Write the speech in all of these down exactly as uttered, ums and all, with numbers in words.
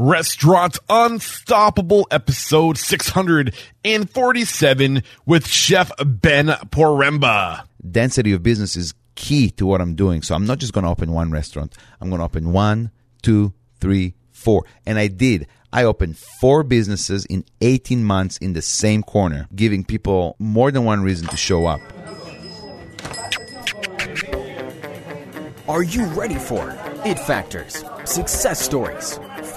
Restaurant Unstoppable, episode six hundred forty-seven with Chef Ben Poremba. Density of business is key to what I'm doing. So I'm not just going to open one restaurant. I'm going to open one, two, three, four. And I did. I opened four businesses in eighteen months in the same corner, giving people more than one reason to show up. Are you ready for it factors, success stories,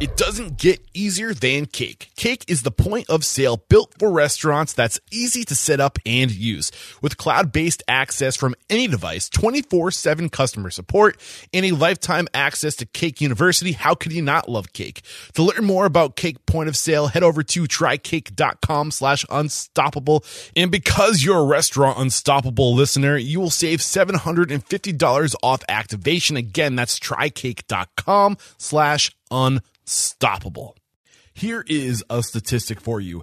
It doesn't get easier than Cake. Cake is the point of sale built for restaurants that's easy to set up and use. With cloud-based access from any device, twenty-four seven customer support, and a lifetime access to Cake University, how could you not love Cake? To learn more about Cake point of sale, head over to trycake.com slash unstoppable. And because you're a Restaurant Unstoppable listener, you will save seven hundred fifty dollars off activation. Again, that's trycake.com slash unstoppable. Unstoppable. Here is a statistic for you.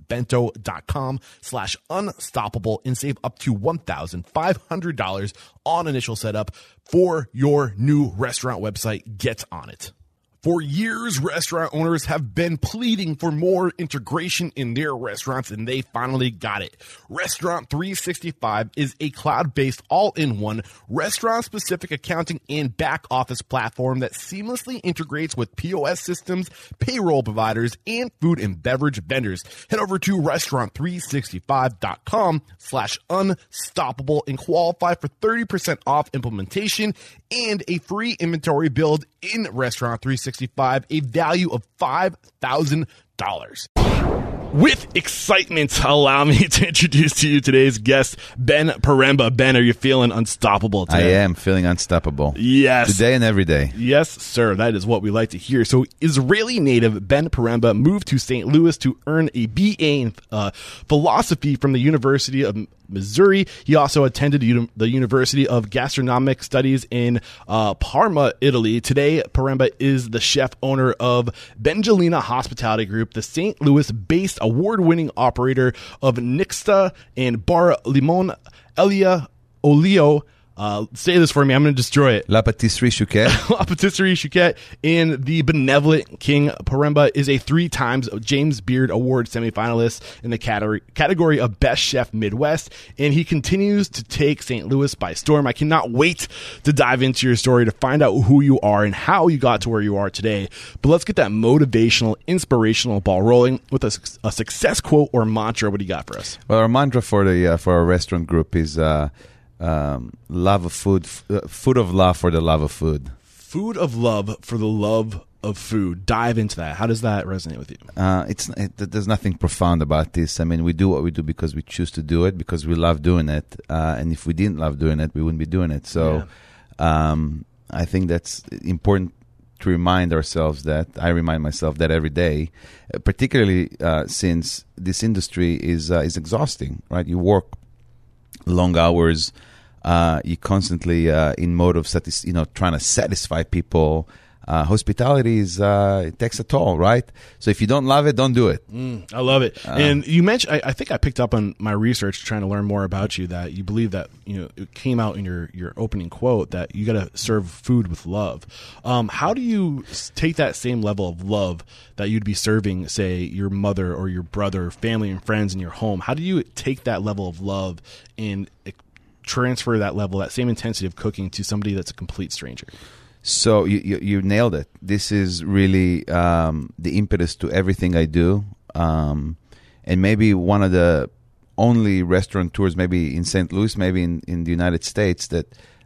bento dot com slash unstoppable and save up to one thousand five hundred dollars on initial setup for your new restaurant website. Get on it. For years, restaurant owners have been pleading for more integration in their restaurants, and they finally got it. Restaurant three sixty-five is a cloud-based, all-in-one, restaurant-specific accounting and back-office platform that seamlessly integrates with P O S systems, payroll providers, and food and beverage vendors. Head over to restaurant three sixty-five dot com slash unstoppable and qualify for thirty percent off implementation and a free inventory build in Restaurant three sixty-five. A value of five thousand dollars. With excitement, allow me to introduce to you today's guest, Ben Poremba. Ben, are you feeling unstoppable today? I am feeling unstoppable. Yes. Today and every day. Yes, sir. That is what we like to hear. So Israeli native Ben Poremba moved to Saint Louis to earn a B A in uh, philosophy from the University of Missouri. He also attended the University of Gastronomic Studies in uh, Parma, Italy. Today, Poremba is the chef owner of Benjalina Hospitality Group, the Saint Louis-based award-winning operator of Nixta and Bar Limon. Elia Olio, uh, say this for me, I'm going to destroy it. La Pâtisserie Chouquette. La Pâtisserie Chouquette. And the benevolent King Poremba is a three times James Beard Award semifinalist in the category, category of Best Chef Midwest, and he continues to take Saint Louis by storm. I cannot wait to dive into your story to find out who you are and how you got to where you are today. But let's get that motivational, inspirational ball rolling with a, a success quote or mantra. What do you got for us? Well, our mantra for the uh, for our restaurant group is... Uh, Um, love of food, f- uh, food of love for the love of food. Food of love for the love of food. Dive into that. How does that resonate with you? Uh, it's it, there's nothing profound about this. I mean, we do what we do because we choose to do it, because we love doing it. Uh, and if we didn't love doing it, we wouldn't be doing it. So yeah. um, I think that's important to remind ourselves that. I remind myself that every day, particularly uh, since this industry is uh, is exhausting, right? You work long hours. Uh, you constantly uh, in mode of satis- you know trying to satisfy people. Uh, hospitality is uh, it takes a toll, right? So if you don't love it, don't do it. Mm, I love it. Um, and you mentioned, I, I think I picked up on my research trying to learn more about you that you believe that, you know, it came out in your, your opening quote that you got to serve food with love. Um, how do you take that same level of love that you'd be serving, say, your mother or your brother, family and friends in your home? How do you take that level of love and transfer that level, that same intensity of cooking to somebody that's a complete stranger? So you, you you nailed it. This is really um, the impetus to everything I do. Um, and maybe one of the only restaurateurs, maybe in Saint Louis, maybe in, in the United States, that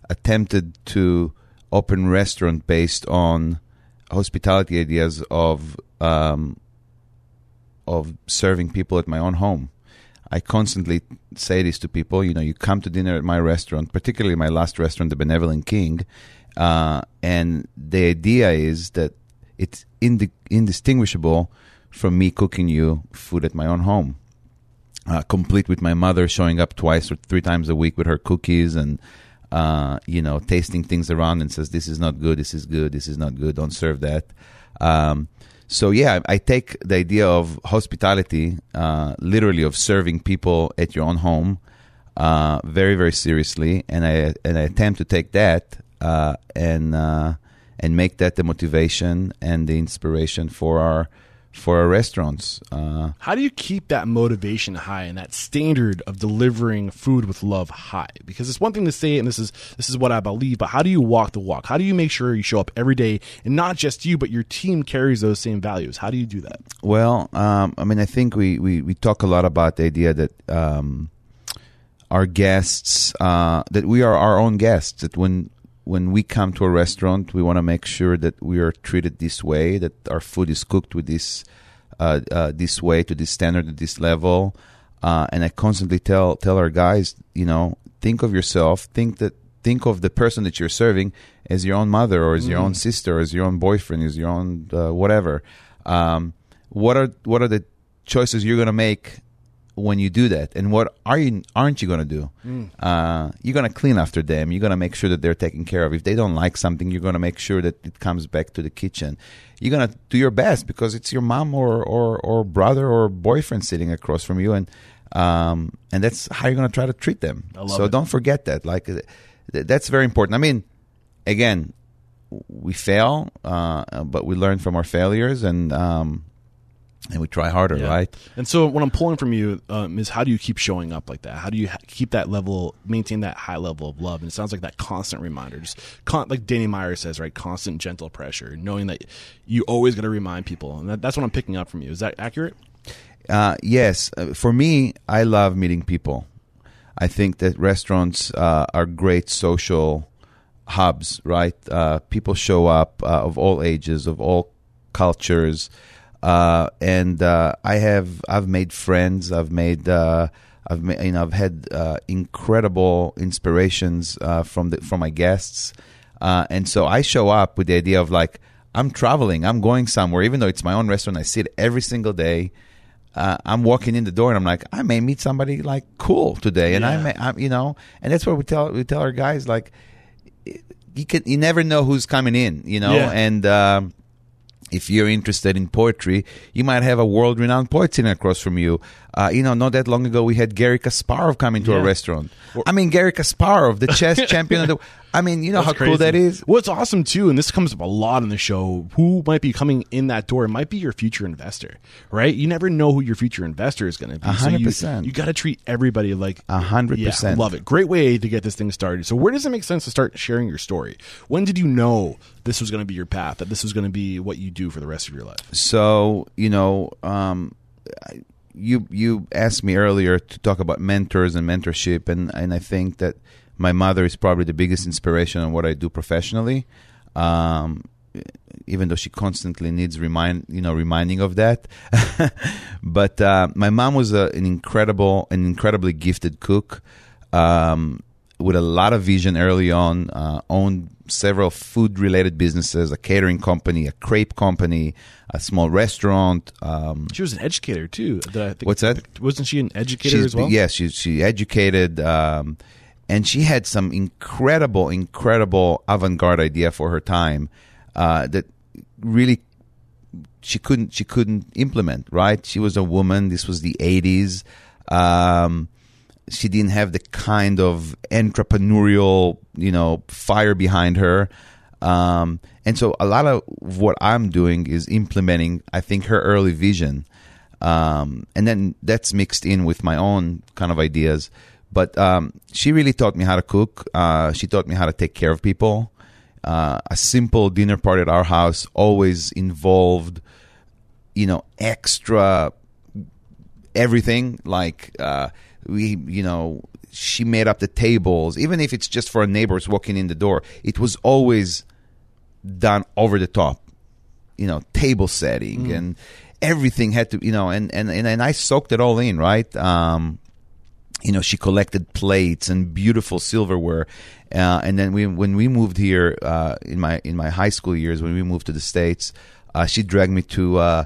attempted to open restaurant based on hospitality ideas of um, of serving people at my own home. I constantly say this to people, you know, you come to dinner at my restaurant, particularly my last restaurant, the Benevolent King, uh, and the idea is that it's ind- indistinguishable from me cooking you food at my own home, uh, complete with my mother showing up twice or three times a week with her cookies and, uh, you know, tasting things around and says, this is not good, this is good, this is not good, don't serve that. Um, so, yeah, I take the idea of hospitality, uh, literally of serving people at your own home, uh, very, very seriously. And I and I attempt to take that uh, and uh, and make that the motivation and the inspiration for our for our restaurants. Uh, How do you keep that motivation high and that standard of delivering food with love high? Because it's one thing to say, and this is this is what I believe, but how do you walk the walk? How do you make sure you show up every day, and not just you, but your team carries those same values? How do you do that? Well, um, I mean, I think we, we, we talk a lot about the idea that um, our guests, uh, that we are our own guests, that when When we come to a restaurant, we want to make sure that we are treated this way, that our food is cooked with this uh, uh, this way, to this standard, to this level. Uh, and I constantly tell tell our guys, you know, think of yourself, think that think of the person that you're serving as your own mother, or as mm. your own sister, or as your own boyfriend, as your own uh, whatever. Um, what are what are the choices you're going to make when you do that, and what are you aren't you going to do? Mm. Uh, you're going to clean after them. You're going to make sure that they're taken care of. If they don't like something, you're going to make sure that it comes back to the kitchen. You're going to do your best because it's your mom or or, or brother or boyfriend sitting across from you, and um, and that's how you're going to try to treat them. I love so it. Don't forget that. Like th- that's very important. I mean, again, we fail, uh, but we learn from our failures, and. Um, And we try harder, yeah. right? And so what I'm pulling from you um, is how do you keep showing up like that? How do you ha- keep that level, maintain that high level of love? And it sounds like that constant reminder, just con- like Danny Meyer says, right? Constant gentle pressure, knowing that you always got to remind people. And that, that's what I'm picking up from you. Is that accurate? Uh, yes. Uh, for me, I love meeting people. I think that restaurants uh, are great social hubs, right? Uh, people show up uh, of all ages, of all cultures. Uh, and uh, I have I've made friends. I've made uh, I've made, you know I've had uh, incredible inspirations uh, from the, from my guests, uh, and so I show up with the idea of like I'm traveling, I'm going somewhere, even though it's my own restaurant. I see it every single day. Uh, I'm walking in the door, and I'm like, I may meet somebody like cool today, and yeah. I may I'm, you know, and that's what we tell we tell our guys like, you can you never know who's coming in, you know, yeah. and. Um, If you're interested in poetry, you might have a world-renowned poet sitting across from you. Uh, you know, not that long ago, we had Gary Kasparov come into yeah. a restaurant. Or, I mean, Gary Kasparov, the chess champion. Of the, I mean, you know how crazy. Cool that is? Well, it's awesome, too, and this comes up a lot on the show. Who might be coming in that door? It might be your future investor, right? You never know who your future investor is going to be. one hundred percent. So you, you got to treat everybody like... one hundred percent. Yeah, love it. Great way to get this thing started. So where does it make sense to start sharing your story? When did you know... this was going to be your path, that this was going to be what you do for the rest of your life? So, you know, um, you you asked me earlier to talk about mentors and mentorship, and, and I think that my mother is probably the biggest inspiration on what I do professionally, um, even though she constantly needs remind you know reminding of that. But uh, my mom was a, an incredible, an incredibly gifted cook, um, with a lot of vision early on, uh, owned several food-related businesses, a catering company, a crepe company, a small restaurant. Um, she was an educator, too. Did I think, what's that? Wasn't she an educator She's, as well? Yes, yeah, she, she educated, um, and she had some incredible, incredible avant-garde idea for her time uh, that really she couldn't she couldn't implement, right? She was a woman. This was the eighties. Um She didn't have the kind of entrepreneurial, you know, fire behind her. Um, and so a lot of what I'm doing is implementing, I think, her early vision. Um, and then that's mixed in with my own kind of ideas. But um, she really taught me how to cook. Uh, she taught me how to take care of people. Uh, a simple dinner party at our house always involved, you know, extra everything like... Uh, We, you know, she made up the tables, even if it's just for our neighbors walking in the door. It was always done over the top, you know, table setting mm. and everything had to, you know, and, and, and, and I soaked it all in, right? Um, you know, she collected plates and beautiful silverware. Uh, and then we, when we moved here uh, in my in my high school years, when we moved to the States, uh, she dragged me to uh,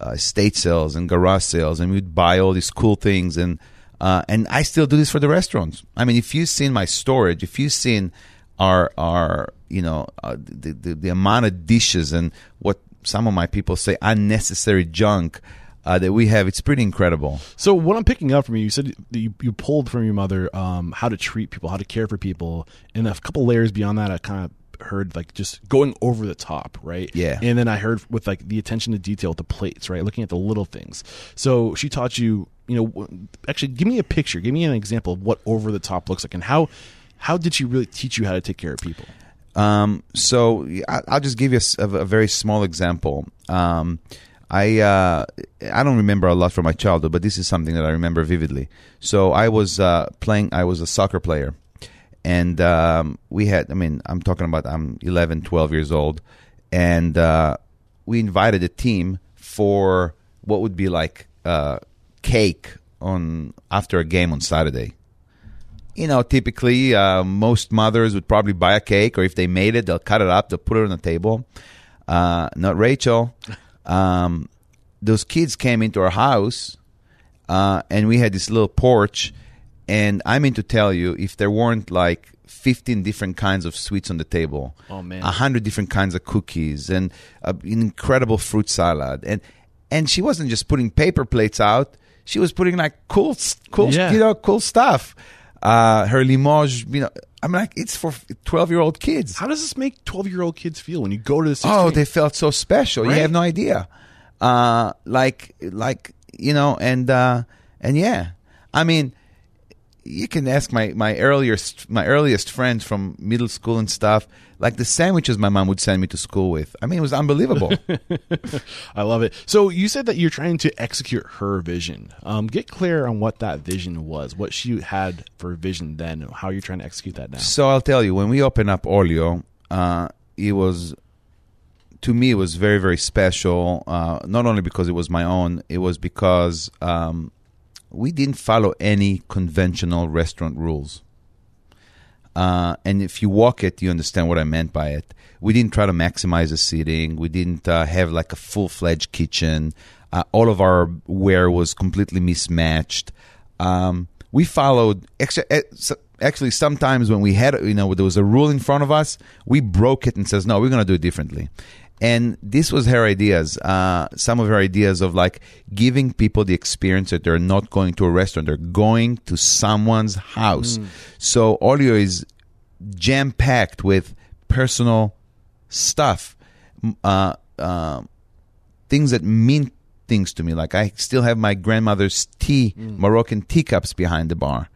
uh, estate sales and garage sales, and we'd buy all these cool things. And uh, and I still do this for the restaurants. I mean, if you've seen my storage, if you've seen our our you know uh, the, the the amount of dishes and what some of my people say unnecessary junk uh, that we have, it's pretty incredible. So what I'm picking up from you, you said that you, you pulled from your mother um, how to treat people, how to care for people, and a couple layers beyond that, I kind of heard like just going over the top, right? Yeah. And then I heard with like the attention to detail with the plates, right? Looking at the little things. So she taught you, you know, actually give me a picture, give me an example of what over the top looks like, and how how did she really teach you how to take care of people? Um, so I'll just give you a, a very small example. Um, I uh, I don't remember a lot from my childhood, but this is something that I remember vividly. So I was uh, playing. I was a soccer player, and um, we had. I mean, I'm talking about I'm eleven, twelve years old, and uh, we invited a team for what would be like uh, cake on after a game on Saturday. You know, typically uh, most mothers would probably buy a cake, or if they made it, they'll cut it up, they'll put it on the table. Uh, not Rachel. Um, those kids came into our house, uh, and we had this little porch. And I mean to tell you, if there weren't like fifteen different kinds of sweets on the table, oh man, a hundred different kinds of cookies, and uh, an incredible fruit salad, and and she wasn't just putting paper plates out; she was putting like cool, cool, yeah. you know, cool stuff. Uh, her Limoges, you know, I'm like, it's for twelve-year-old kids. How does this make twelve-year-old kids feel when you go to this? Oh, they felt so special. Right. You have no idea. Uh, like, like you know, and uh, and yeah, I mean, you can ask my my earliest my earliest friends from middle school and stuff. Like the sandwiches my mom would send me to school with. I mean, it was unbelievable. I love it. So you said that you're trying to execute her vision. Um, get clear on what that vision was, what she had for vision then, how you're trying to execute that now. So I'll tell you, when we opened up Olio, uh, it was, to me, it was very, very special. Uh, not only because it was my own, it was because um, we didn't follow any conventional restaurant rules. Uh, and if you walk it, you understand what I meant by it. We didn't try to maximize the seating. We didn't uh, have like a full-fledged kitchen. Uh, all of our ware was completely mismatched. Um, we followed – actually, sometimes when we had – you know, there was a rule in front of us, we broke it and says, no, we're going to do it differently. And this was her ideas, uh, some of her ideas of like giving people the experience that they're not going to a restaurant. They're going to someone's house. Mm. So Olio is jam-packed with personal stuff, uh, uh, things that mean things to me. Like I still have my grandmother's tea, mm. Moroccan teacups behind the bar.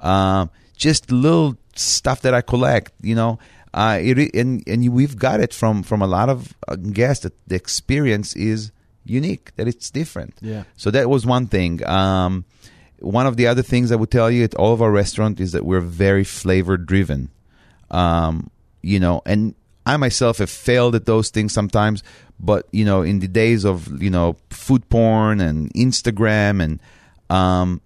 Uh, just little stuff that I collect, you know. Uh, it, and and we've got it from, from a lot of guests that the experience is unique, that it's different. Yeah. So that was one thing. Um, one of the other things I would tell you at all of our restaurants is that we're very flavor driven. Um, you know, and I myself have failed at those things sometimes. But you know, in the days of you know food porn and Instagram and um,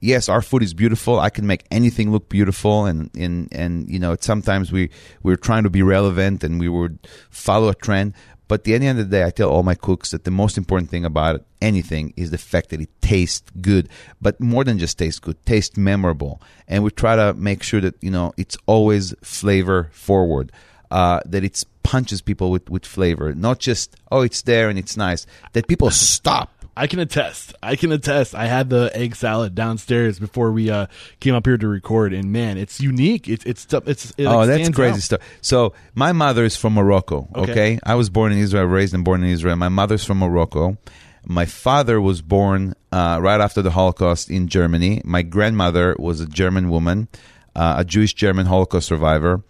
yes, our food is beautiful. I can make anything look beautiful, and and, and you know, it's sometimes we we're trying to be relevant and we would follow a trend. But at the end of the day, I tell all my cooks that the most important thing about anything is the fact that it tastes good. But more than just taste good, taste memorable. And we try to make sure that you know it's always flavor forward, uh, that it punches people with with flavor, not just oh it's there and it's nice. That people stop. I can attest. I can attest. I had the egg salad downstairs before we uh, came up here to record, and man, it's unique. It's it's it's. It, like, oh, that's crazy out. Stuff. So my mother is from Morocco. Okay? okay, I was born in Israel, raised and born in Israel. My mother's from Morocco. My father was born uh, right after the Holocaust in Germany. My grandmother was a German woman, uh, a Jewish German Holocaust survivor.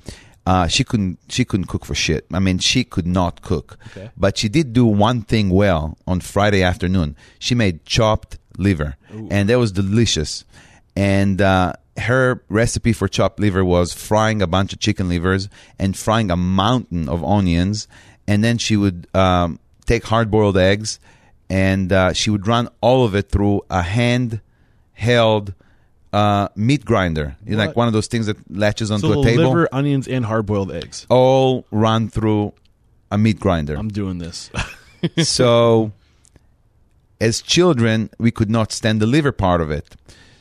Uh, she couldn't. She couldn't cook for shit. I mean, she could not cook. Okay. But she did do one thing well on Friday afternoon. She made chopped liver, Ooh. and that was delicious. And uh, her recipe for chopped liver was frying a bunch of chicken livers and frying a mountain of onions, and then she would um, take hard-boiled eggs and uh, she would run all of it through a hand-held uh, meat grinder. It's like one of those things that latches onto so a table. So liver, onions, and hard-boiled eggs. All run through a meat grinder. I'm doing this. So as children, we could not stand the liver part of it.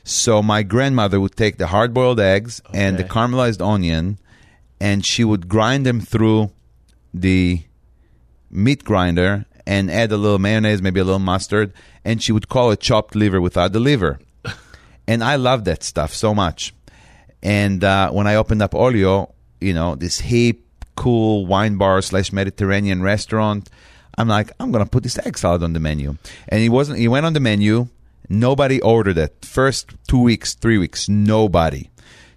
So my grandmother would take the hard-boiled eggs okay. and the caramelized onion, and she would grind them through the meat grinder and add a little mayonnaise, maybe a little mustard, and she would call it chopped liver without the liver. And I loved that stuff so much. And uh, when I opened up Olio, you know, this hip, cool wine bar slash Mediterranean restaurant, I'm like, I'm going to put this egg salad on the menu. And he wasn't. He went on the menu. Nobody ordered it. First two weeks, three weeks, nobody.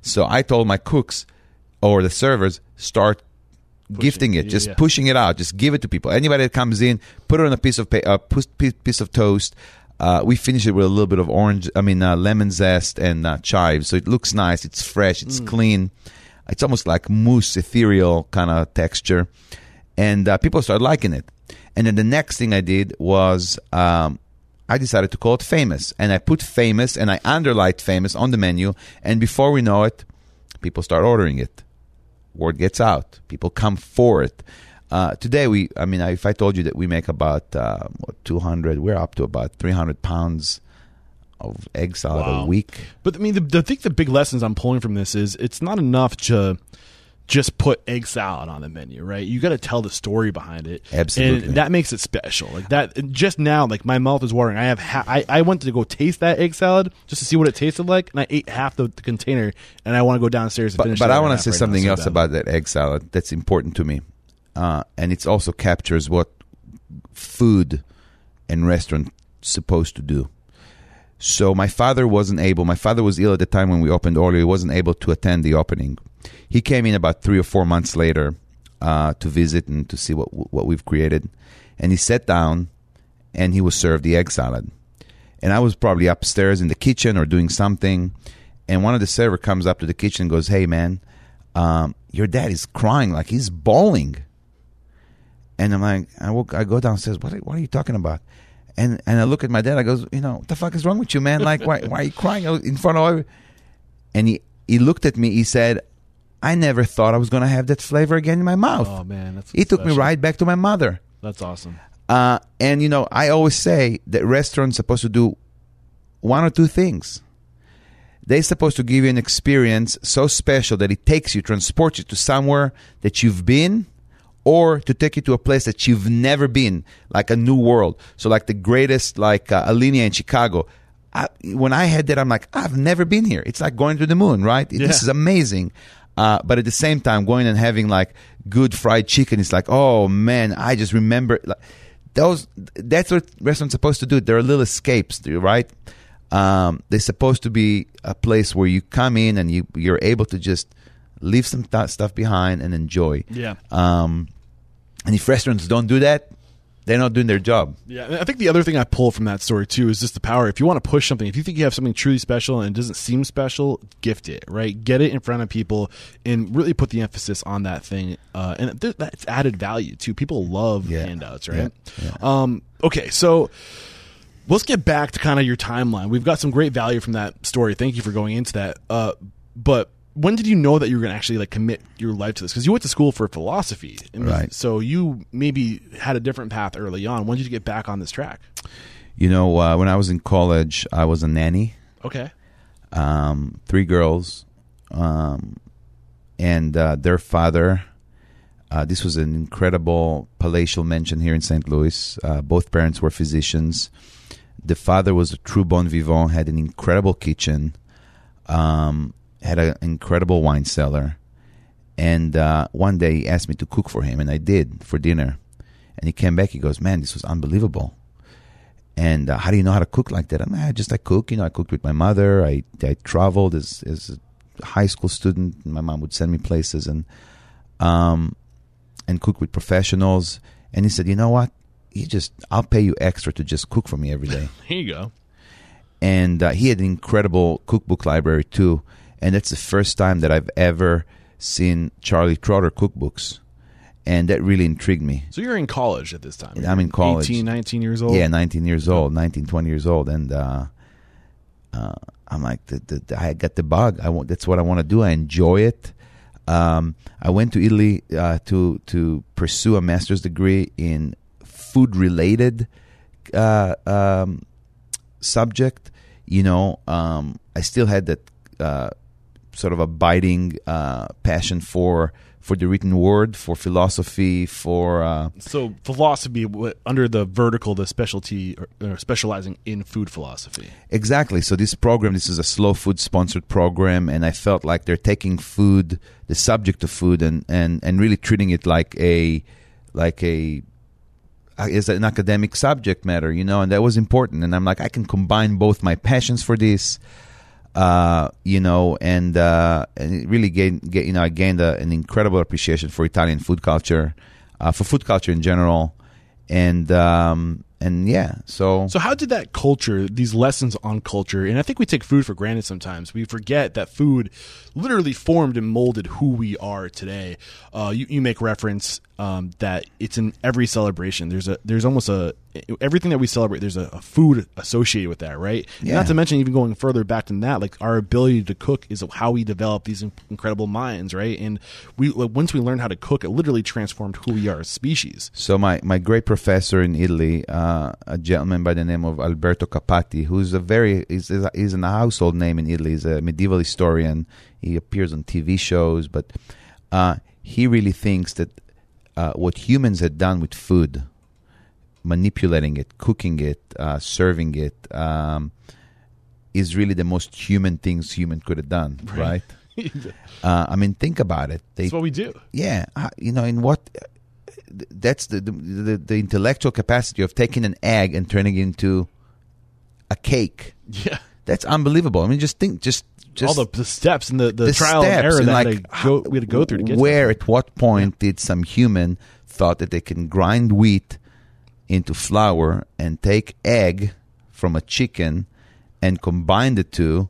So I told my cooks or the servers, start pushing, gifting it, just yeah. pushing it out, just give it to people. Anybody that comes in, put it on a piece of a piece of toast. Uh, we finish it with a little bit of orange, I mean uh, lemon zest and uh, chives. So it looks nice. It's fresh. It's mm. clean. It's almost like mousse, ethereal kind of texture. And uh, people started liking it. And then the next thing I did was um, I decided to call it Famous. And I put Famous and I underlined Famous on the menu. And before we know it, people start ordering it. Word gets out. People come for it. Uh, today, we I mean, if I told you that we make about uh, what, two hundred, we're up to about three hundred pounds of egg salad wow. a week. But I mean, the, the, I think the big lessons I'm pulling from this is it's not enough to just put egg salad on the menu, right? You got to tell the story behind it. Absolutely. And that makes it special. Like that, just now, like my mouth is watering. I have, ha- I, I went to go taste that egg salad just to see what it tasted like, and I ate half the, the container, and I want to go downstairs and but, finish it. But I want to say right something now, so else then. about that egg salad that's important to me. Uh, and it also captures what food and restaurant supposed to do. So my father wasn't able, my father was ill at the time when we opened Olio. He wasn't able to attend the opening. He came in about three or four months later uh, to visit and to see what what we've created. And he sat down and he was served the egg salad. And I was probably upstairs in the kitchen or doing something. And one of the servers comes up to the kitchen and goes, "Hey, man, um, your dad is crying like he's bawling." And I'm like, I, woke, I go downstairs, what are, what are you talking about? And and I look at my dad, I go, you know, what the fuck is wrong with you, man? Like, why why are you crying in front of everybody? And he, he looked at me, he said, "I never thought I was going to have that flavor again in my mouth." Oh, man. That's it took me right back to my mother. That's awesome. Uh, and, you know, I always say that restaurants are supposed to do one or two things. They're supposed to give you an experience so special that it takes you, transports you to somewhere that you've been, or to take you to a place that you've never been, like a new world. So like the greatest, like uh, Alinea in Chicago. I, when I had that, I'm like, I've never been here. It's like going to the moon, right? Yeah. This is amazing. Uh, but at the same time, going and having like good fried chicken, it's like, oh man, I just remember. Like, those. That's what restaurants are supposed to do. There are little escapes, right? Um, they're supposed to be a place where you come in and you, you're able to just leave some th- stuff behind and enjoy. Yeah. Um, And if restaurants don't do that, they're not doing their job. Yeah, I think the other thing I pull from that story, too, is just the power. If you want to push something, if you think you have something truly special and it doesn't seem special, gift it, right? Get it in front of people and really put the emphasis on that thing. Uh, and th- that's added value, too. People love yeah. handouts, right? Yeah. Yeah. Um, okay, so let's get back to kind of your timeline. We've got some great value from that story. Thank you for going into that. Uh, but... When did you know that you were going to actually like commit your life to this? Because you went to school for philosophy. And right. So you maybe had a different path early on. When did you get back on this track? You know, uh, when I was in college, I was a nanny. Okay. Um, three girls. Um, and uh, their father. Uh, this was an incredible palatial mansion here in Saint Louis. Uh, both parents were physicians. The father was a true bon vivant, had an incredible kitchen. Um had an incredible wine cellar, and uh, one day he asked me to cook for him, and I did for dinner. And he came back, he goes, "Man, this was unbelievable. And uh, how do you know how to cook like that?" I'm like, I just I cook, you know, I cooked with my mother. I I traveled as as a high school student. My mom would send me places and um and cook with professionals. And he said, "You know what? You just I'll pay you extra to just cook for me every day." Here you go. And uh, he had an incredible cookbook library too. And that's the first time that I've ever seen Charlie Trotter cookbooks. And that really intrigued me. So you're in college at this time. You're I'm in college. eighteen, nineteen years old? Yeah, nineteen years old, nineteen, twenty years old. And uh, uh, I'm like, the, the, the, I got the bug. I want, that's what I want to do. I enjoy it. Um, I went to Italy uh, to to pursue a master's degree in food-related uh, um, subject. You know, um, I still had that uh, sort of abiding uh, passion for for the written word, for philosophy, for uh, so philosophy under the vertical, the specialty or, or specializing in food philosophy. Exactly. So this program, this is a Slow Food sponsored program, and I felt like they're taking food, the subject of food, and and, and really treating it like a like a is an academic subject matter, you know, and that was important. And I'm like, I can combine both my passions for this. Uh, you know, and uh, and it really gained, gained, you know, I gained a, an incredible appreciation for Italian food culture, uh, for food culture in general, and um, and yeah, so so how did that culture, these lessons on culture, and I think we take food for granted sometimes. We forget that food literally formed and molded who we are today. Uh, you you make reference um, that it's in every celebration. There's a there's almost a everything that we celebrate, there's a, a food associated with that, right? Yeah. Not to mention even going further back than that, like our ability to cook is how we develop these incredible minds, right? And we once we learn how to cook, it literally transformed who we are as species. So my, my great professor in Italy, uh, a gentleman by the name of Alberto Capatti, who's a very, he's, he's a household name in Italy. He's a medieval historian. He appears on T V shows, but uh, he really thinks that uh, what humans had done with food, manipulating it, cooking it, uh, serving it, um, is really the most human things human could have done, right? right? uh, I mean, think about it. They, that's what we do. Yeah, uh, you know, in what that's the the, the the intellectual capacity of taking an egg and turning it into a cake. Yeah, that's unbelievable. I mean, just think, just just all the, the steps and the, the, the trial and error and that like, go, we had to go through to get where to at what point did some human thought that they can grind wheat into flour and take egg from a chicken and combine the two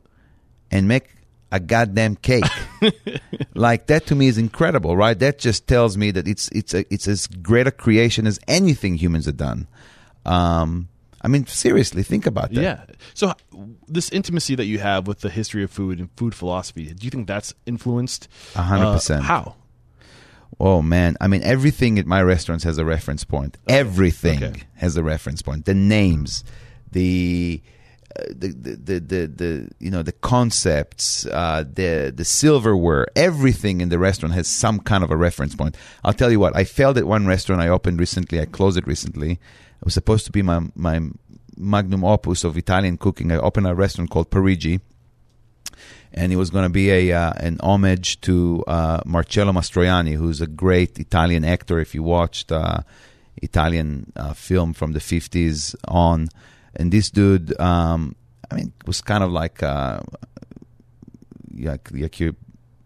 and make a goddamn cake? Like that to me is incredible, right? That just tells me that it's it's a, it's as great a creation as anything humans have done. Um, I mean, seriously, think about that. Yeah. So this intimacy that you have with the history of food and food philosophy, do you think that's influenced? A hundred percent. How? Oh, man. I mean, everything at my restaurants has a reference point. Okay. Everything okay. has a reference point. The names, the, uh, the, the, the, the, the, you know, the concepts, uh, the, the silverware, everything in the restaurant has some kind of a reference point. I'll tell you what, I failed at one restaurant I opened recently. I closed it recently. It was supposed to be my, my magnum opus of Italian cooking. I opened a restaurant called Parigi. And it was going to be a uh, an homage to uh, Marcello Mastroianni, who's a great Italian actor. If you watched uh, Italian uh, film from the fifties on, and this dude, um, I mean, was kind of like uh, like, like your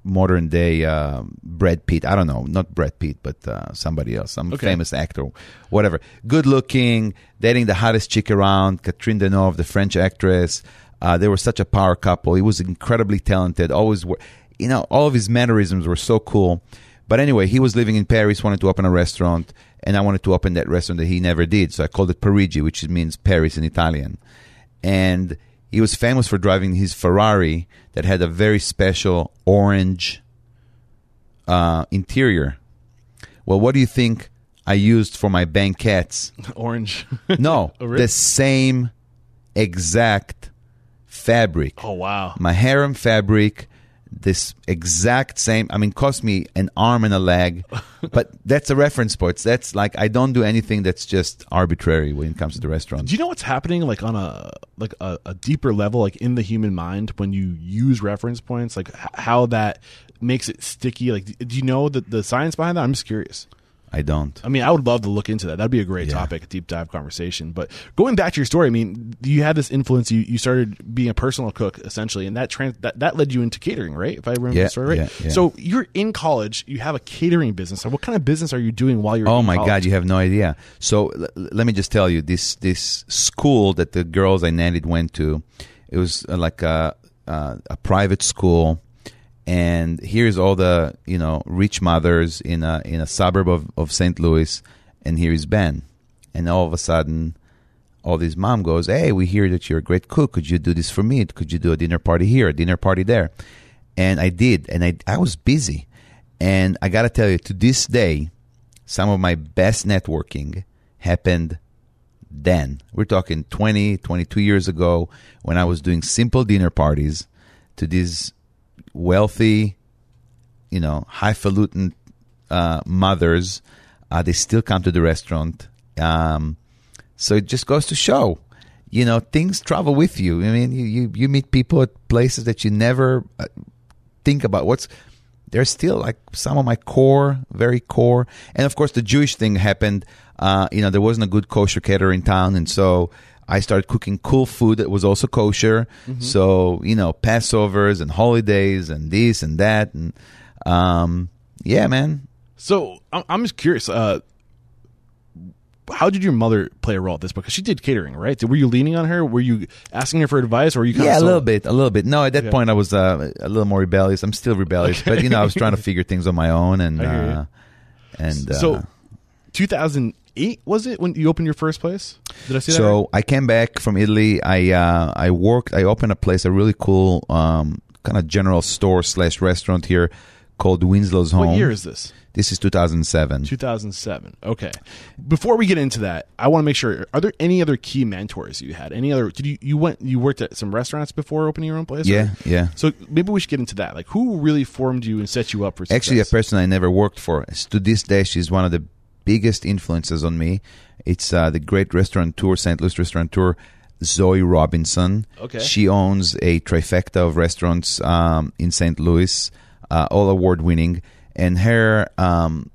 modern day uh, Brad Pitt. I don't know, not Brad Pitt, but uh, somebody else, some okay. famous actor, whatever. Good looking, dating the hottest chick around, Catherine Deneuve, the French actress. Uh, they were such a power couple. He was incredibly talented. Always, were, you know, all of his mannerisms were so cool. But anyway, he was living in Paris, wanted to open a restaurant, and I wanted to open that restaurant that he never did. So I called it Parigi, which means Paris in Italian. And he was famous for driving his Ferrari that had a very special orange uh, interior. Well, what do you think I used for my banquettes? Orange. No, oh, really? The same exact fabric. Oh, wow. My harem fabric, this exact same, I mean, cost me an arm and a leg, but that's a reference point. That's like, I don't do anything that's just arbitrary when it comes to the restaurant. Do you know what's happening like on a like a, a deeper level, like in the human mind when you use reference points, like h- how that makes it sticky? Like, do you know the, the science behind that? I'm just curious. I don't. I mean, I would love to look into that. That'd be a great yeah. topic, a deep dive conversation. But going back to your story, I mean, you had this influence. You, you started being a personal cook, essentially, and that, trans- that that led you into catering, right? If I remember yeah, the story right. Yeah, yeah. So you're in college. You have a catering business. So what kind of business are you doing while you're oh in college? Oh, my God. You have no idea. So l- let me just tell you, this this school that the girls I nannied went to, it was like a, uh, a private school. And here's all the, you know, rich mothers in a in a suburb of, of Saint Louis, and here is Ben. And all of a sudden, all these mom goes, hey, we hear that you're a great cook. Could you do this for me? Could you do a dinner party here, a dinner party there? And I did, and I I was busy. And I got to tell you, to this day, some of my best networking happened then. We're talking twenty, twenty-two years ago, when I was doing simple dinner parties to these wealthy, you know, highfalutin uh, mothers. Uh, they still come to the restaurant. Um, so it just goes to show, you know, things travel with you. I mean, you, you, you meet people at places that you never think about. What's They're still like some of my core, very core. And of course, the Jewish thing happened. Uh, you know, there wasn't a good kosher caterer in town. And so I started cooking cool food that was also kosher. Mm-hmm. So, you know, Passovers and holidays and this and that. And um, yeah, man. So I'm just curious. Uh, how did your mother play a role at this? Because she did catering, right? Were you leaning on her? Were you asking her for advice? Or were you kind yeah, of a little bit, a little bit. No, at that okay. point I was uh, a little more rebellious. I'm still rebellious, okay. but you know, I was trying to figure things on my own. And uh, and so, uh, two thousand eight was it when you opened your first place? Did I see that? So right? I came back from Italy. I uh, I worked. I opened a place, a really cool um, kind of general store slash restaurant here called Winslow's Home. What year is this? This is two thousand seven. two thousand seven. Okay. Before we get into that, I want to make sure, are there any other key mentors you had? Any other, did you, you went, you worked at some restaurants before opening your own place? Yeah. Or? Yeah. So maybe we should get into that. Like, who really formed you and set you up for success? Actually, a person I never worked for. To this day, she's one of the biggest influences on me. It's uh, the great restaurateur, Saint Louis restaurateur, Zoe Robinson. Okay. She owns a trifecta of restaurants um, in Saint Louis, uh, all award winning. And her um,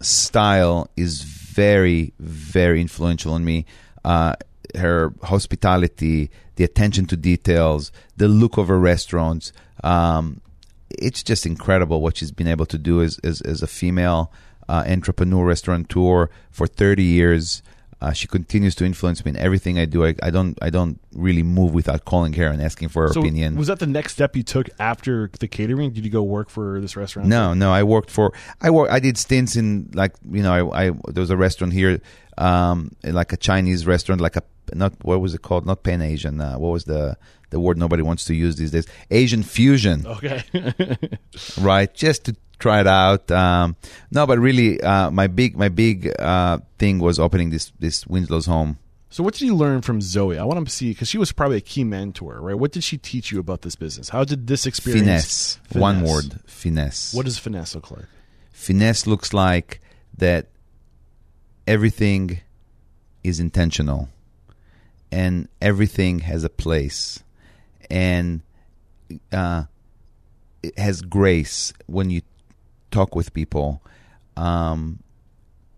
style is very, very influential on me. Uh, her hospitality, the attention to details, the look of her restaurants. Um, it's just incredible what she's been able to do as, as, as a female uh, entrepreneur, restaurateur for thirty years. Uh, she continues to influence me in everything I do. I, I don't I don't really move without calling her and asking for her so opinion. Was that the next step you took after the catering? Did you go work for this restaurant? No, no. I worked for I work I did stints in, like, you know, I, I there was a restaurant here, um, like a Chinese restaurant, like a not what was it called? Not Pan Asian. Uh, what was the the word nobody wants to use these days? Asian fusion. Okay. Right, just to try it out. Um, no, but really, uh, my big my big uh, thing was opening this this Winslow's Home. So, what did you learn from Zoe? I want to see, because she was probably a key mentor, right? What did she teach you about this business? How did this experience? Finesse. finesse. One word, finesse. What does finesse look like? Finesse looks like that everything is intentional, and everything has a place, and uh, it has grace when you talk with people. Um,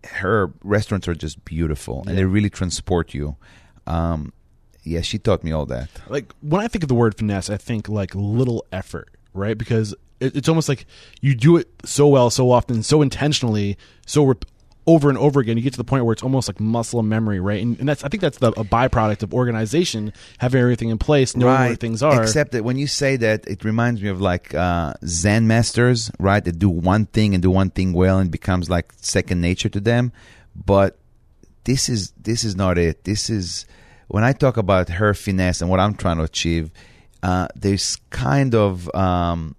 her restaurants are just beautiful, yeah. and they really transport you. Um, yeah, she taught me all that. Like, when I think of the word finesse, I think like little effort, right? Because it, it's almost like you do it so well, so often, so intentionally, so rep- over and over again. You get to the point where it's almost like muscle memory, right? And, and that's I think that's the, a byproduct of organization, having everything in place, knowing right. where things are. Except that when you say that, it reminds me of like uh, Zen masters, right? That do one thing and do one thing well, and becomes like second nature to them. But this is this is not it. This is, when I talk about her finesse and what I'm trying to achieve, uh, there's kind of, um,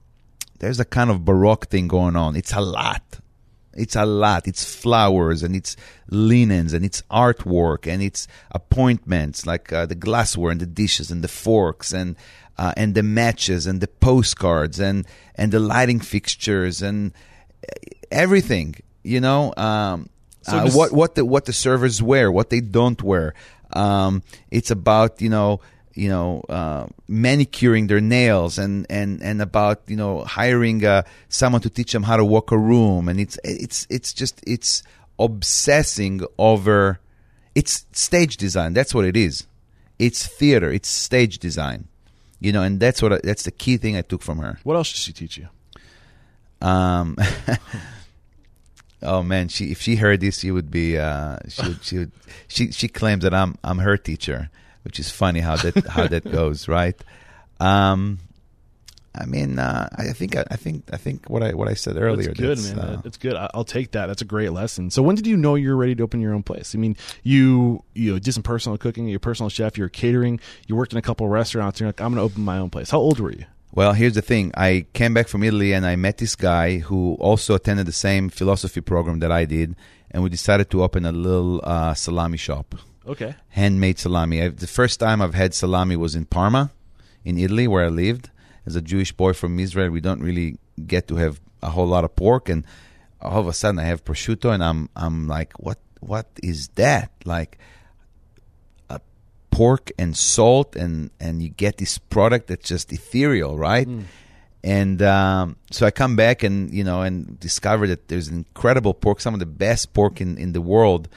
there's a kind of Baroque thing going on. It's a lot. It's a lot. It's flowers, and it's linens, and it's artwork, and it's appointments, like uh, the glassware and the dishes and the forks and uh, and the matches and the postcards and, and the lighting fixtures and everything, you know, um, so uh, what what the what the servers wear, what they don't wear. Um, it's about, you know, you know, uh, manicuring their nails and, and, and about, you know, hiring uh, someone to teach them how to walk a room. And it's, it's, it's just, it's obsessing over, it's stage design. That's what it is. It's theater. It's stage design, you know, and that's what, I, that's the key thing I took from her. What else did she teach you? Um, oh man, she, if she heard this, she would be, uh, she would, she would, she, she claims that I'm, I'm her teacher. Which is funny how that how that goes, right? Um, I mean, uh, I think I think I think what I what I said earlier. That's good, that's, man. Uh, it's good. I'll take that. That's a great lesson. So when did you know you were ready to open your own place? I mean, you you did some personal cooking. You're a personal chef. You're catering. You worked in a couple of restaurants. You're like, I'm going to open my own place. How old were you? Well, here's the thing. I came back from Italy and I met this guy who also attended the same philosophy program that I did, and we decided to open a little uh, salami shop. Okay. Handmade salami. I, the first time I've had salami was in Parma, in Italy, where I lived. As a Jewish boy from Israel, we don't really get to have a whole lot of pork, and all of a sudden I have prosciutto, and I'm I'm like, what what is that? Like a pork and salt, and, and you get this product that's just ethereal, right? Mm. And um, so I come back and you know and discover that there's incredible pork, some of the best pork in, in the world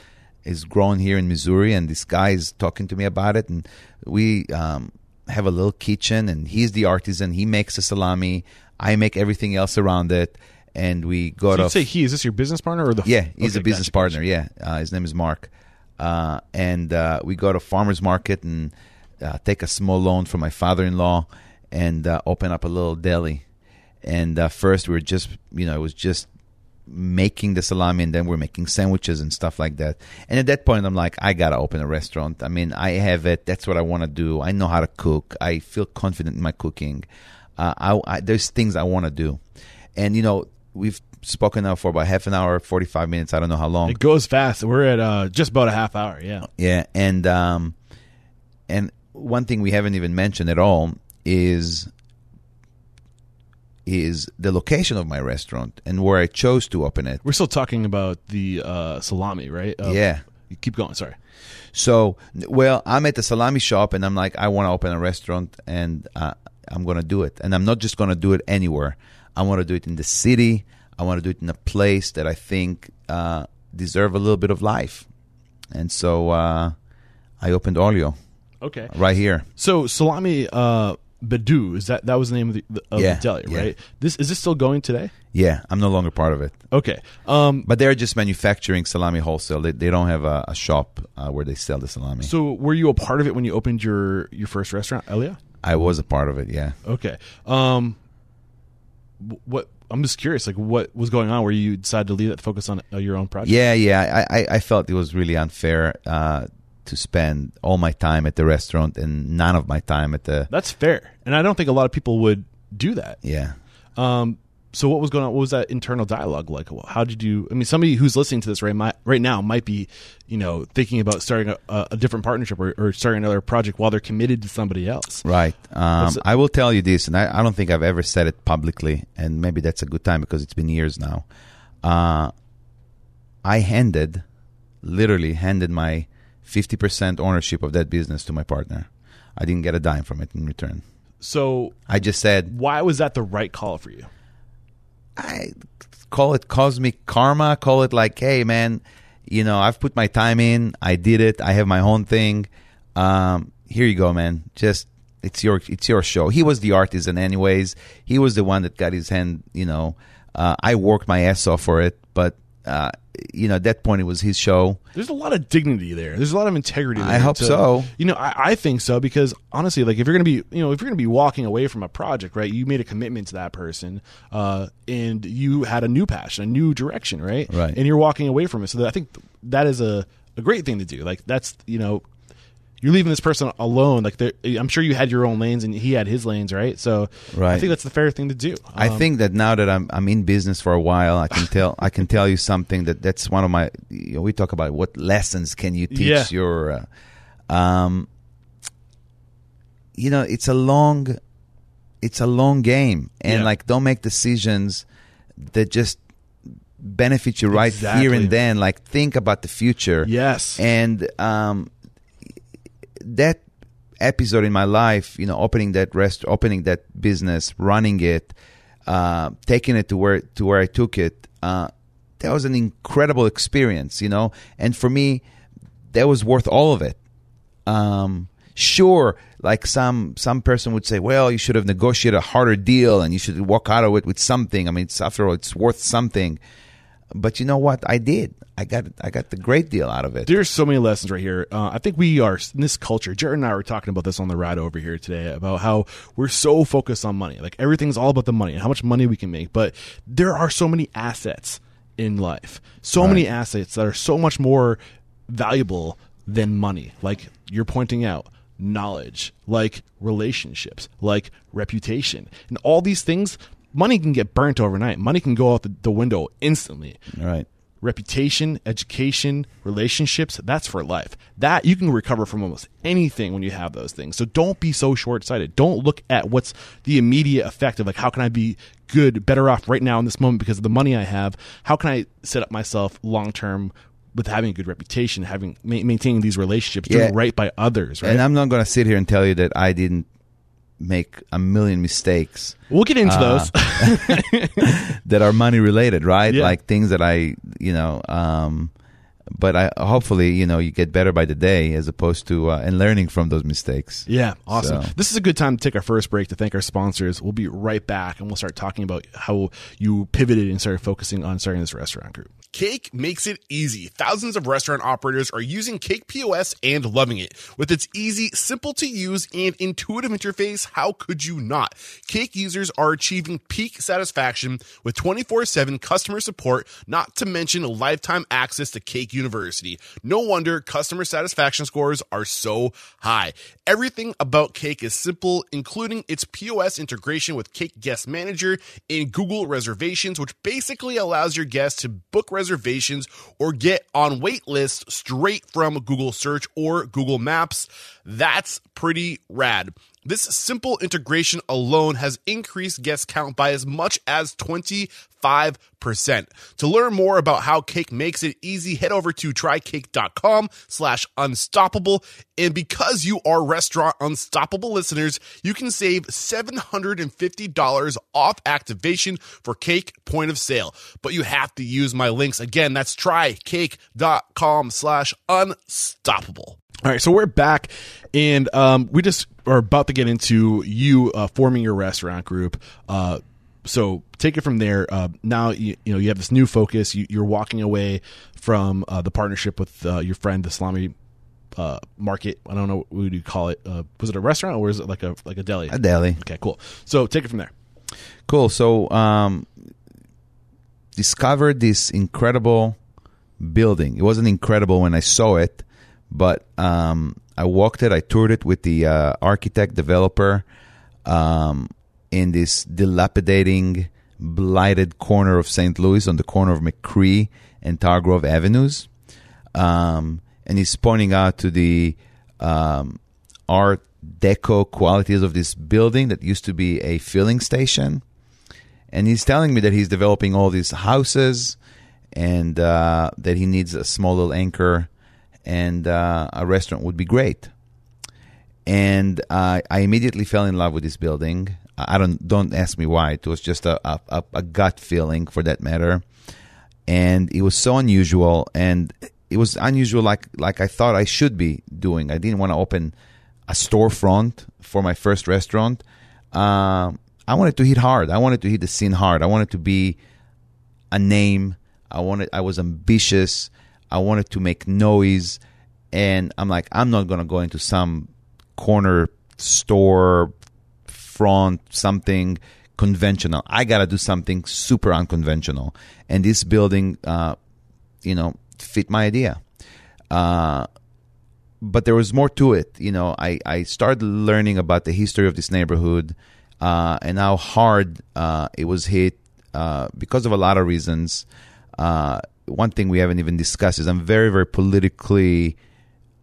is grown here in Missouri, and this guy is talking to me about it, and we. Um, have a little kitchen, and he's the artisan. He makes the salami. I make everything else around it, and we go. So you say he is this your business partner or the? Yeah, he's okay, a business gotcha, partner. Gotcha. Yeah, uh, his name is Mark, uh, and uh, we go to farmers market and uh, take a small loan from my father-in-law and uh, open up a little deli. And uh, first we were just, you know, it was just making the salami, and then we're making sandwiches and stuff like that. And at that point I'm like, I gotta open a restaurant. I mean, I have it. That's what I want to do. I know how to cook. I feel confident in my cooking. uh, I, I there's things I want to do. And you know, we've spoken now for about half an hour, forty-five minutes, I don't know how long. It goes fast. We're at uh, just about a half hour. Yeah, yeah. And um, and one thing we haven't even mentioned at all is is the location of my restaurant and where I chose to open it. We're still talking about the uh, salami, right? Uh, yeah. You keep going, sorry. So, well, I'm at the salami shop, and I'm like, I want to open a restaurant, and uh, I'm going to do it. And I'm not just going to do it anywhere. I want to do it in the city. I want to do it in a place that I think uh, deserve a little bit of life. And so uh, I opened Olio. Okay. Right here. So salami... Uh Bedou, is that that was the name of the, of yeah, the deli, right? Yeah. This is this still going today? Yeah, I'm no longer part of it. Okay, um, but they're just manufacturing salami wholesale. They they don't have a, a shop uh, where they sell the salami. So, were you a part of it when you opened your, your first restaurant, Elia? I was a part of it. Yeah. Okay. Um, what I'm just curious, like what was going on where you decided to leave that, focus on uh, your own project? Yeah, yeah. I, I, I felt it was really unfair. Uh, to spend all my time at the restaurant and none of my time at the... That's fair. And I don't think a lot of people would do that. Yeah. Um, so what was going on? What was that internal dialogue like? How did you... I mean, somebody who's listening to this right my, right now might be, you know, thinking about starting a, a different partnership or, or starting another project while they're committed to somebody else. Right. Um, I will tell you this, and I, I don't think I've ever said it publicly, and maybe that's a good time because it's been years now. Uh, I handed, literally handed my... fifty percent ownership of that business to my partner. I didn't get a dime from it in return. So I just said, why was that the right call for you? I call it cosmic karma. Call it like, hey man, you know, I've put my time in. I did it. I have my own thing. Um, here you go, man. Just it's your it's your show. He was the artisan, anyways. He was the one that got his hand. You know, uh, I worked my ass off for it, but. Uh, you know, at that point, it was his show. There's a lot of dignity there. There's a lot of integrity there. I hope so. You know, I, I think so because, honestly, like, if you're going to be, you know, if you're going to be walking away from a project, right, you made a commitment to that person uh, and you had a new passion, a new direction, right? Right. And you're walking away from it. So that, I think that is a, a great thing to do. Like, that's, you know, you're leaving this person alone. Like, I'm sure you had your own lanes and he had his lanes, right? So, right. I think that's the fair thing to do. Um, I think that now that I'm I'm in business for a while, I can tell I can tell you something that that's one of my. You know, we talk about what lessons can you teach yeah. your. Uh, um, you know, it's a long, it's a long game, and yeah. like don't make decisions that just benefit you right exactly. here and then. Like think about the future. Yes, and. Um, That episode in my life, you know, opening that rest, opening that business, running it, uh, taking it to where to where I took it, uh, that was an incredible experience, you know. And for me, that was worth all of it. Um, sure, like some some person would say, well, you should have negotiated a harder deal and you should walk out of it with something. I mean, it's, after all, it's worth something. But you know what? I did. I got I got the great deal out of it. There's so many lessons right here. Uh, I think we are in this culture. Jared and I were talking about this on the ride over here today about how we're so focused on money. Like everything's all about the money and how much money we can make. But there are so many assets in life. So right. many assets that are so much more valuable than money. Like you're pointing out. Knowledge, like relationships, like reputation. And all these things, money can get burnt overnight. Money can go out the, the window instantly. Right. Reputation, education, relationships, that's for life. That you can recover from almost anything when you have those things. So don't be so short-sighted. Don't look at what's the immediate effect of like, how can I be good, better off right now in this moment because of the money I have? How can I set up myself long-term with having a good reputation, having ma- maintaining these relationships, yeah. doing right by others, right? And I'm not going to sit here and tell you that I didn't make a million mistakes. We'll get into uh, those. That are money related, right? Yeah. Like things that I, you know, um, but I hopefully, you know, you get better by the day as opposed to, uh, and learning from those mistakes. Yeah, awesome. So. This is a good time to take our first break to thank our sponsors. We'll be right back and we'll start talking about how you pivoted and started focusing on starting this restaurant group. Cake makes it easy. Thousands of restaurant operators are using Cake P O S and loving it. With its easy, simple to use, and intuitive interface, how could you not? Cake users are achieving peak satisfaction with twenty-four seven customer support, not to mention lifetime access to Cake University. No wonder customer satisfaction scores are so high. Everything about Cake is simple, including its P O S integration with Cake Guest Manager and Google Reservations, which basically allows your guests to book reservations or get on wait lists straight from Google Search or Google Maps. That's pretty rad. This simple integration alone has increased guest count by as much as twenty-five percent. To learn more about how Cake makes it easy, head over to try cake dot com slash unstoppable. And because you are Restaurant Unstoppable listeners, you can save seven hundred fifty dollars off activation for Cake point of sale. But you have to use my links. Again, that's try cake dot com slash unstoppable. All right, so we're back, and um, we just are about to get into you uh, forming your restaurant group. Uh, so take it from there. Uh, now, you, you know, you have this new focus. You, you're walking away from uh, the partnership with uh, your friend, the Salami uh, Market. I don't know what you call it. Uh, was it a restaurant or is it like a like a deli? A deli. Okay, cool. So take it from there. Cool. So um, discovered this incredible building. It wasn't incredible when I saw it. But um, I walked it, I toured it with the uh, architect, developer um, in this dilapidating, blighted corner of Saint Louis on the corner of McCree and Tower Grove Avenues. Um, and he's pointing out to the um, Art Deco qualities of this building that used to be a filling station. And he's telling me that he's developing all these houses and uh, that he needs a small little anchor and uh, a restaurant would be great. And uh, I immediately fell in love with this building. I don't don't ask me why. It was just a, a, a gut feeling for that matter. And it was so unusual, and it was unusual like, like I thought I should be doing. I didn't want to open a storefront for my first restaurant. Uh, I wanted to hit hard. I wanted to hit the scene hard. I wanted to be a name. I wanted. I was ambitious. I wanted to make noise, and I'm like, I'm not going to go into some corner store, front, something conventional. I got to do something super unconventional. And this building, uh, you know, fit my idea. Uh, but there was more to it. You know, I, I started learning about the history of this neighborhood uh, and how hard uh, it was hit uh, because of a lot of reasons. Uh, one thing we haven't even discussed is I'm very, very politically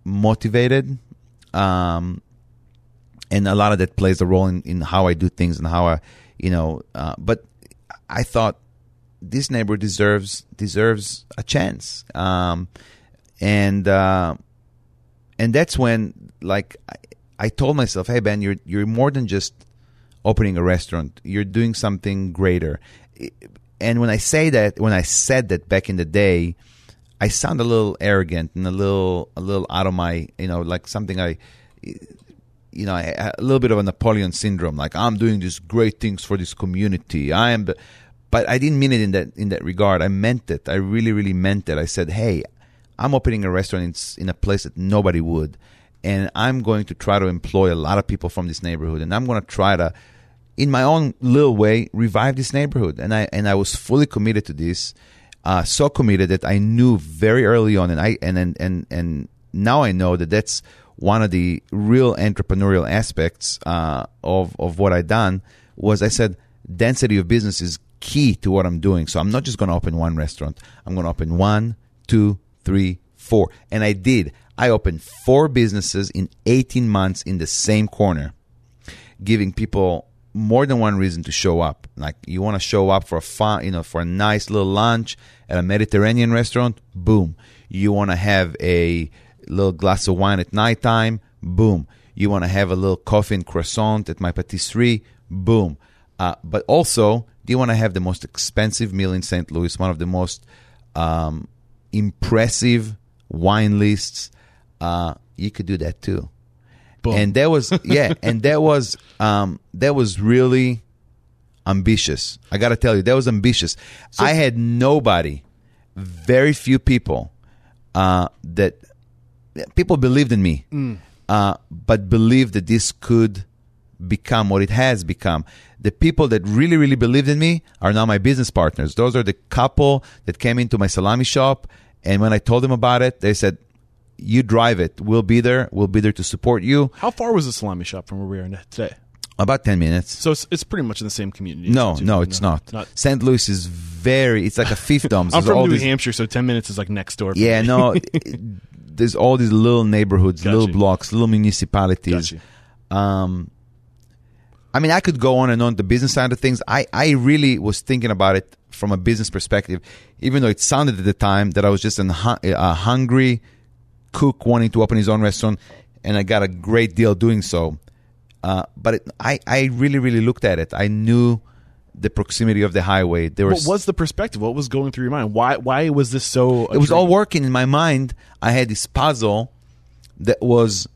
motivated. Um, and a lot of that plays a role in, in how I do things and how I, you know, uh, but I thought this neighborhood deserves, deserves a chance. Um, and, uh, and that's when like, I, I told myself, hey Ben, you're, you're more than just opening a restaurant. You're doing something greater. It, And when I say that, when I said that back in the day, I sound a little arrogant and a little, a little out of my, you know, like something I, you know, a little bit of a Napoleon syndrome. Like I'm doing these great things for this community. I am, But I didn't mean it in that in that regard. I meant it. I really, really meant it. I said, hey, I'm opening a restaurant in, in a place that nobody would. And I'm going to try to employ a lot of people from this neighborhood. And I'm going to try to, in my own little way, revive this neighborhood. And I and I was fully committed to this, uh, so committed that I knew very early on. And I and and and, and now I know that that's one of the real entrepreneurial aspects uh, of of what I done was I said density of business is key to what I'm doing. So I'm not just going to open one restaurant. I'm going to open one, two, three, four. And I did. I opened four businesses in eighteen months in the same corner, giving people more than one reason to show up. Like you want to show up for a fun, you know, for a nice little lunch at a Mediterranean restaurant, boom. You want to have a little glass of wine at nighttime, boom. You want to have a little coffee and croissant at my patisserie, boom. Uh, but also, do you want to have the most expensive meal in Saint Louis, one of the most um, impressive wine lists? Uh, you could do that too. Boom. And that was, yeah, and that was, um, that was really ambitious. I got to tell you, that was ambitious. So, I had nobody, very few people uh, that, people believed in me, mm. uh, but believed that this could become what it has become. The people that really, really believed in me are now my business partners. Those are the couple that came into my salami shop, and when I told them about it, they said, you drive it. We'll be there. We'll be there to support you. How far was the salami shop from where we are today? About ten minutes. So it's, it's pretty much in the same community. No, no, it's no, not. not. Saint Louis is very, it's like a fiefdom. I'm from all New these... Hampshire, so ten minutes is like next door. Yeah, me. no, there's all these little neighborhoods, Got little you. blocks, little municipalities. Um, I mean, I could go on and on the business side of things. I, I really was thinking about it from a business perspective, even though it sounded at the time that I was just an, a hungry cook wanting to open his own restaurant, and I got a great deal doing so. Uh, but it, I, I really, really looked at it. I knew the proximity of the highway. There was, what was the perspective? What was going through your mind? Why why was this so... It was all working in my mind. I had this puzzle that was...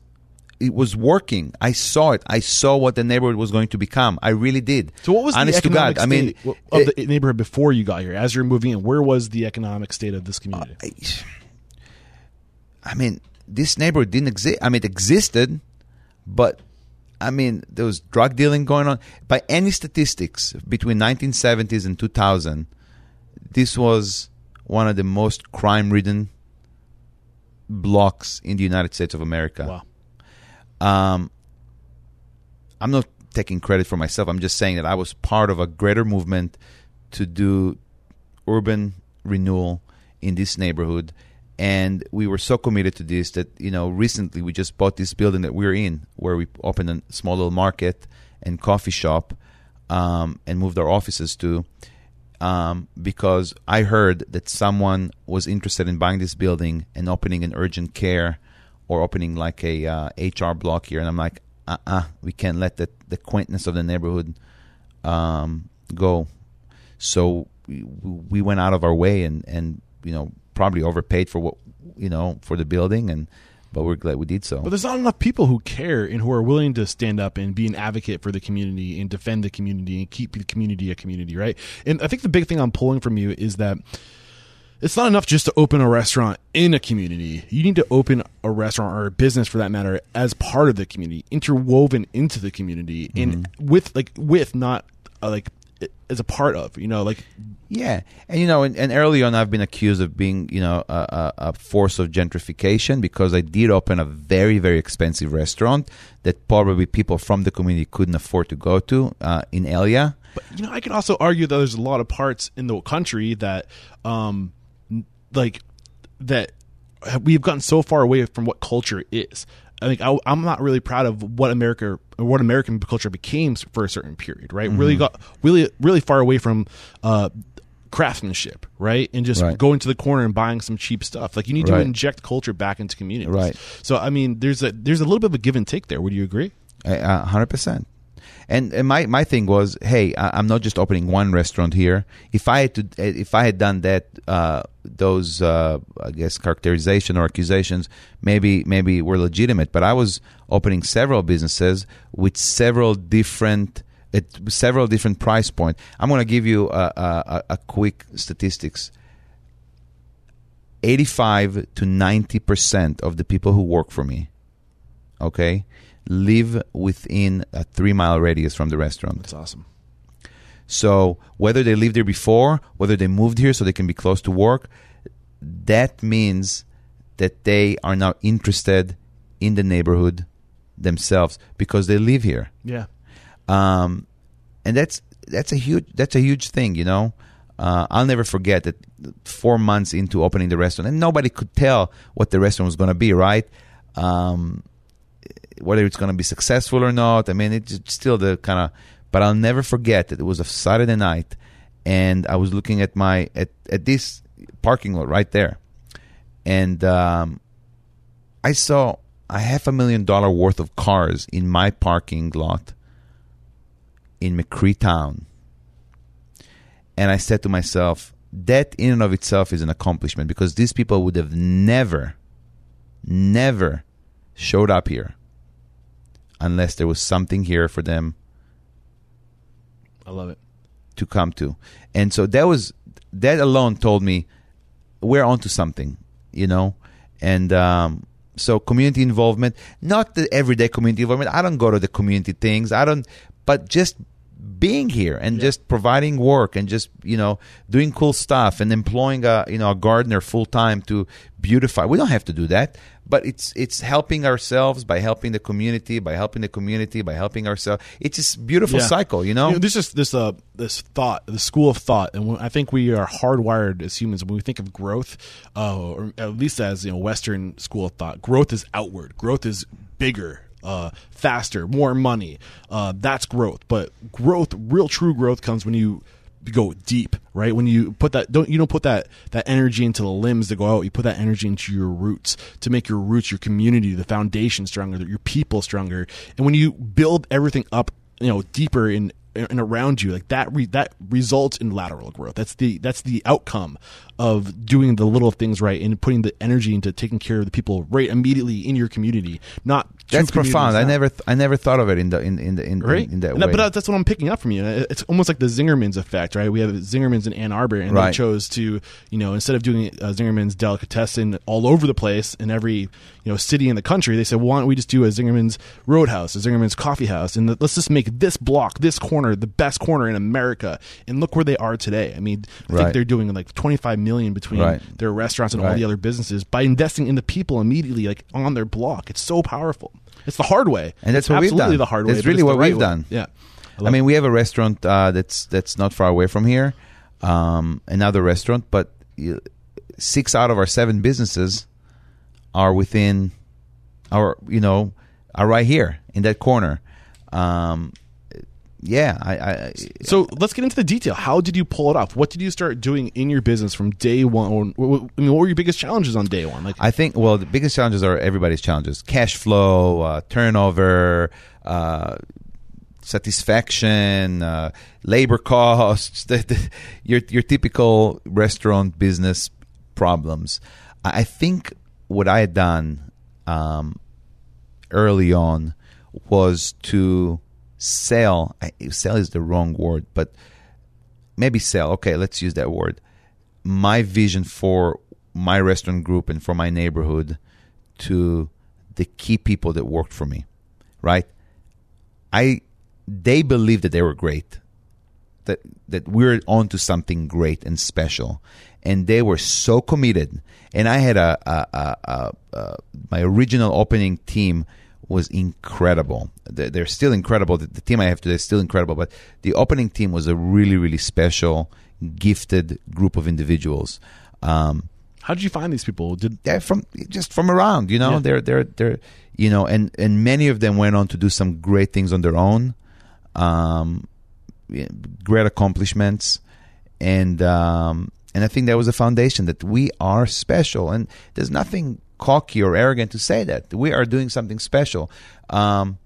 It was working. I saw it. I saw what the neighborhood was going to become. I really did. So what was Honest the economic to God, state I mean, of the it, neighborhood before you got here? As you're moving in, where was the economic state of this community? Uh, I, I mean, this neighborhood didn't exist. I mean, it existed, but... I mean, there was drug dealing going on. By any statistics, between nineteen seventies and two thousand, this was one of the most crime-ridden blocks in the United States of America. Wow. Um, I'm not taking credit for myself. I'm just saying that I was part of a greater movement to do urban renewal in this neighborhood. And we were so committed to this that, you know, recently we just bought this building that we're in, where we opened a small little market and coffee shop um, and moved our offices to um, because I heard that someone was interested in buying this building and opening an urgent care or opening like a uh, H R block here. And I'm like, uh-uh, we can't let the, the quaintness of the neighborhood um, go. So we, we went out of our way and, and you know, probably overpaid for what you know for the building, and but we're glad we did so. But there's not enough people who care and who are willing to stand up and be an advocate for the community and defend the community and keep the community a community, right? And I think the big thing I'm pulling from you is that it's not enough just to open a restaurant in a community. You need to open a restaurant or a business, for that matter, as part of the community, interwoven into the community, mm-hmm. and with like with not uh, like. As a part of, you know, like, yeah, and you know, and, and early on, I've been accused of being, you know, a, a force of gentrification because I did open a very, very expensive restaurant that probably people from the community couldn't afford to go to uh, in Elia. But you know, I could also argue that there's a lot of parts in the country that, um, like, that we've gotten so far away from what culture is. I think I, I'm not really proud of what America, what American culture became for a certain period, right? Mm-hmm. Really got really, really far away from uh, craftsmanship, right? And just right. going to the corner and buying some cheap stuff. Like you need right. to inject culture back into communities, right? So I mean, there's a there's a little bit of a give and take there. Would you agree? A hundred percent. And and my, my thing was, hey, I'm not just opening one restaurant here. If I had to, if I had done that, uh, those uh, I guess characterization or accusations maybe maybe were legitimate. But I was opening several businesses with several different at several different price points. I'm going to give you a, a, a quick statistics. eighty-five to ninety percent of the people who work for me, okay, live within a three-mile radius from the restaurant. That's awesome. So whether they lived there before, whether they moved here so they can be close to work, that means that they are now interested in the neighborhood themselves because they live here. Yeah. Um, and that's that's a huge that's a huge thing, you know. Uh, I'll never forget that four months into opening the restaurant, and nobody could tell what the restaurant was going to be, right? Um, whether it's going to be successful or not. I mean, it's still the kind of... But I'll never forget that it was a Saturday night, and I was looking at my at, at this parking lot right there. And um, I saw a half a million dollar worth of cars in my parking lot in McCree Town. And I said to myself, that in and of itself is an accomplishment, because these people would have never, never showed up here unless there was something here for them. I love it. To come to. And so that was, that alone told me we're onto something, you know. And um, so community involvement, not the everyday community involvement. I don't go to the community things. I don't, but just being here and yeah. just providing work and just, you know, doing cool stuff and employing a, you know, a gardener full time to beautify. We don't have to do that, but it's it's helping ourselves by helping the community, by helping the community, by helping ourselves. It's this beautiful yeah. cycle, you know? You know, this is this uh this thought, the school of thought, and I think we are hardwired as humans when we think of growth, uh, or at least as, you know, Western school of thought. Growth is outward. Growth is bigger. Uh, faster, more money. Uh, that's growth. But growth, real true growth, comes when you go deep, right? When you put that, don't you don't put that that energy into the limbs that go out. You put that energy into your roots to make your roots, your community, the foundation stronger, your people stronger. And when you build everything up, you know, deeper in and around you, like that, re- that results in lateral growth. That's the that's the outcome of doing the little things right and putting the energy into taking care of the people right immediately in your community. Not that's profound. Now. I never th- I never thought of it in the in in the in, right? in, in that and way. But that's what I'm picking up from you. It's almost like the Zingerman's effect, right? We have Zingerman's in Ann Arbor, and right. they chose to, you know, instead of doing uh, Zingerman's delicatessen all over the place in every, you know, city in the country, they said, well, why don't we just do a Zingerman's Roadhouse, a Zingerman's Coffee House, and the, let's just make this block, this corner, the best corner in America, and look where they are today. I mean, I right. think they're doing like twenty-five million between right. their restaurants and right. all the other businesses by investing in the people immediately, like on their block. It's so powerful. It's the hard way, and that's it's what we've done. The hard way. That's really it's what right we've way. done. Yeah, I, I mean, it. we have a restaurant uh, that's that's not far away from here, um, another restaurant, but six out of our seven businesses are within our, you know, are right here in that corner. Um, Yeah. I, I, so let's get into the detail. How did you pull it off? What did you start doing in your business from day one? I mean, what were your biggest challenges on day one? Like, I think, well, the biggest challenges are everybody's challenges. Cash flow, uh, turnover, uh, satisfaction, uh, labor costs, the, the, your, your typical restaurant business problems. I think what I had done um, early on was to... Sell, sell is the wrong word, but maybe sell. Okay, let's use that word. My vision for my restaurant group and for my neighborhood to the key people that worked for me, right? I, they believed that they were great, that that we're onto something great and special, and they were so committed. And I had a, a, a, a, a my original opening team was incredible. They're still incredible. The team I have today is still incredible, but the opening team was a really, really special, gifted group of individuals. Um, How did you find these people? Did from just from around, you know? Yeah. They're they're they're you know, and, and many of them went on to do some great things on their own, um, great accomplishments, and um, and I think that was a foundation that we are special, and there's nothing cocky or arrogant to say that we are doing something special. Um,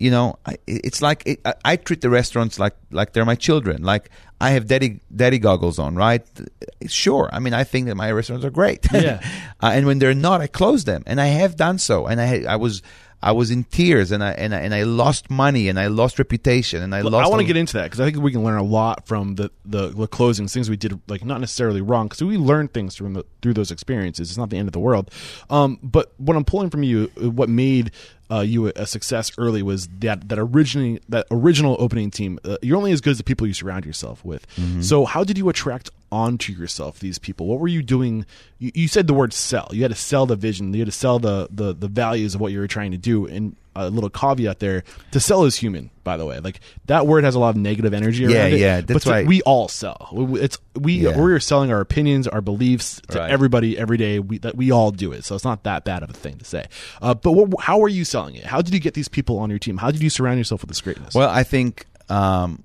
you know, I, it's like it, I, I treat the restaurants like like they're my children. Like I have daddy daddy goggles on, right? Sure. I mean, I think that my restaurants are great. Yeah. uh, and when they're not, I close them, and I have done so. And I I was I was in tears, and I and I, and I lost money, and I lost reputation, and I lost. I want to get into that because I think we can learn a lot from the the, the closings, things we did, like not necessarily wrong, because we learned things from the, through those experiences. It's not the end of the world. Um, but what I'm pulling from you, what made uh, you a, a success early was that that original that original opening team. Uh, you're only as good as the people you surround yourself with. Mm-hmm. So how did you attract onto yourself these people? What were you doing? You, you said the word sell. You had to sell the vision. You had to sell the the, the values of what you were trying to do. And a little caveat there, to sell is human, by the way. Like that word has a lot of negative energy around yeah, it. Yeah, that's but right. We all sell. We, it's we yeah. we're selling our opinions, our beliefs to right. everybody every day. We that we all do it, so it's not that bad of a thing to say. Uh, but what, how are you selling it? How did you get these people on your team? How did you surround yourself with this greatness? Well, I think um,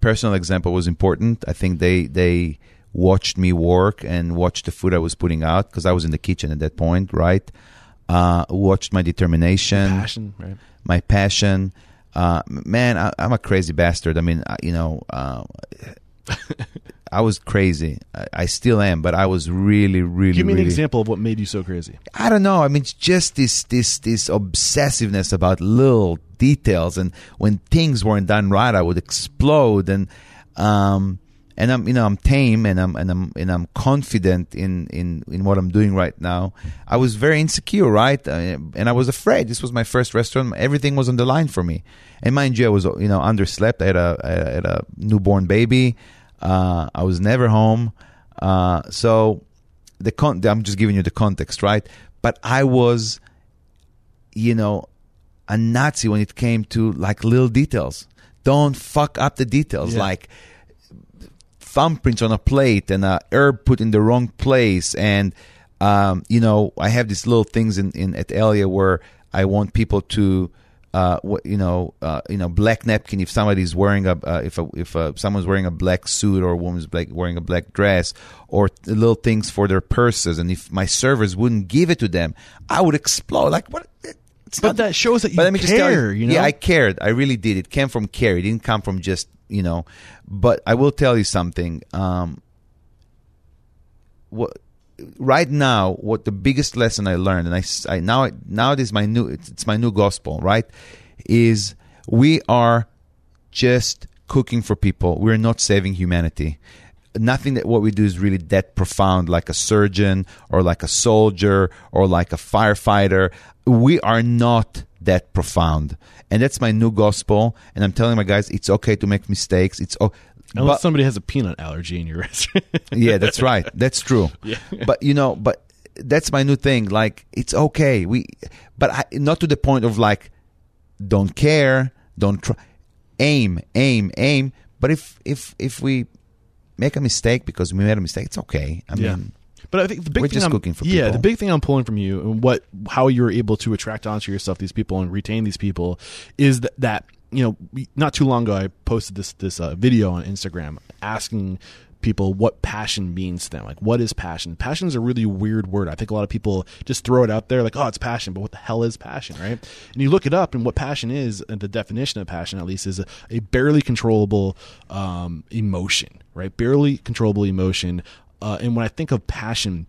personal example was important. I think they they. watched me work and watched the food I was putting out because I was in the kitchen at that point, right? Uh, watched my determination, passion, right? my passion. Uh, man, I, I'm a crazy bastard. I mean, I, you know, uh, I was crazy. I, I still am, but I was really, really. Give me really, an example of what made you so crazy. I don't know. I mean, it's just this, this, this obsessiveness about little details, and when things weren't done right, I would explode and. Um, And I'm, you know, I'm tame, and I'm, and I'm, and I'm confident in, in, in what I'm doing right now. I was very insecure, right? And I was afraid. This was my first restaurant. Everything was on the line for me. And mind you, I was, you know, underslept. I had a, I had a newborn baby. Uh, I was never home. Uh, so the con- I'm just giving you the context, right? But I was, you know, a Nazi when it came to like little details. Don't fuck up the details, yeah. like. Thumbprints on a plate and a herb put in the wrong place, and um, you know, I have these little things in, in at Elia where I want people to, uh, what, you know, uh, you know, black napkin if somebody's wearing a uh, if a, if a, someone's wearing a black suit or a woman's black, wearing a black dress, or little things for their purses, and if my servers wouldn't give it to them, I would explode like what. It's but not, that shows that you but let me care. Just tell you, you know? Yeah, I cared. I really did. It came from care. It didn't come from just. You know, but I will tell you something. Um, what right now? What the biggest lesson I learned, and I, I now now it is my new it's, it's my new gospel, right? Is we are just cooking for people. We're not saving humanity. Nothing that what we do is really that profound, like a surgeon or like a soldier or like a firefighter. We are not that profound, and that's my new gospel. And I'm telling my guys, it's okay to make mistakes. It's oh, unless but, somebody has a peanut allergy in your restaurant. Yeah, that's right. That's true. Yeah. But you know, but that's my new thing. Like it's okay. We, but I, not to the point of like, don't care, don't try, aim, aim, aim. But if if if we make a mistake because we made a mistake, it's okay. I yeah. mean. But I think the big We're thing just I'm, cooking for people. Yeah, the big thing I'm pulling from you and what how you were able to attract onto yourself these people and retain these people is that, that you know, not too long ago I posted this this uh, video on Instagram asking people what passion means to them. Like, what is passion? Passion is a really weird word. I think a lot of people just throw it out there like, oh, it's passion, but what the hell is passion, right? And you look it up, and what passion is, and the definition of passion at least, is a, a barely controllable um, emotion, right? Barely controllable emotion. Uh, and when I think of passion,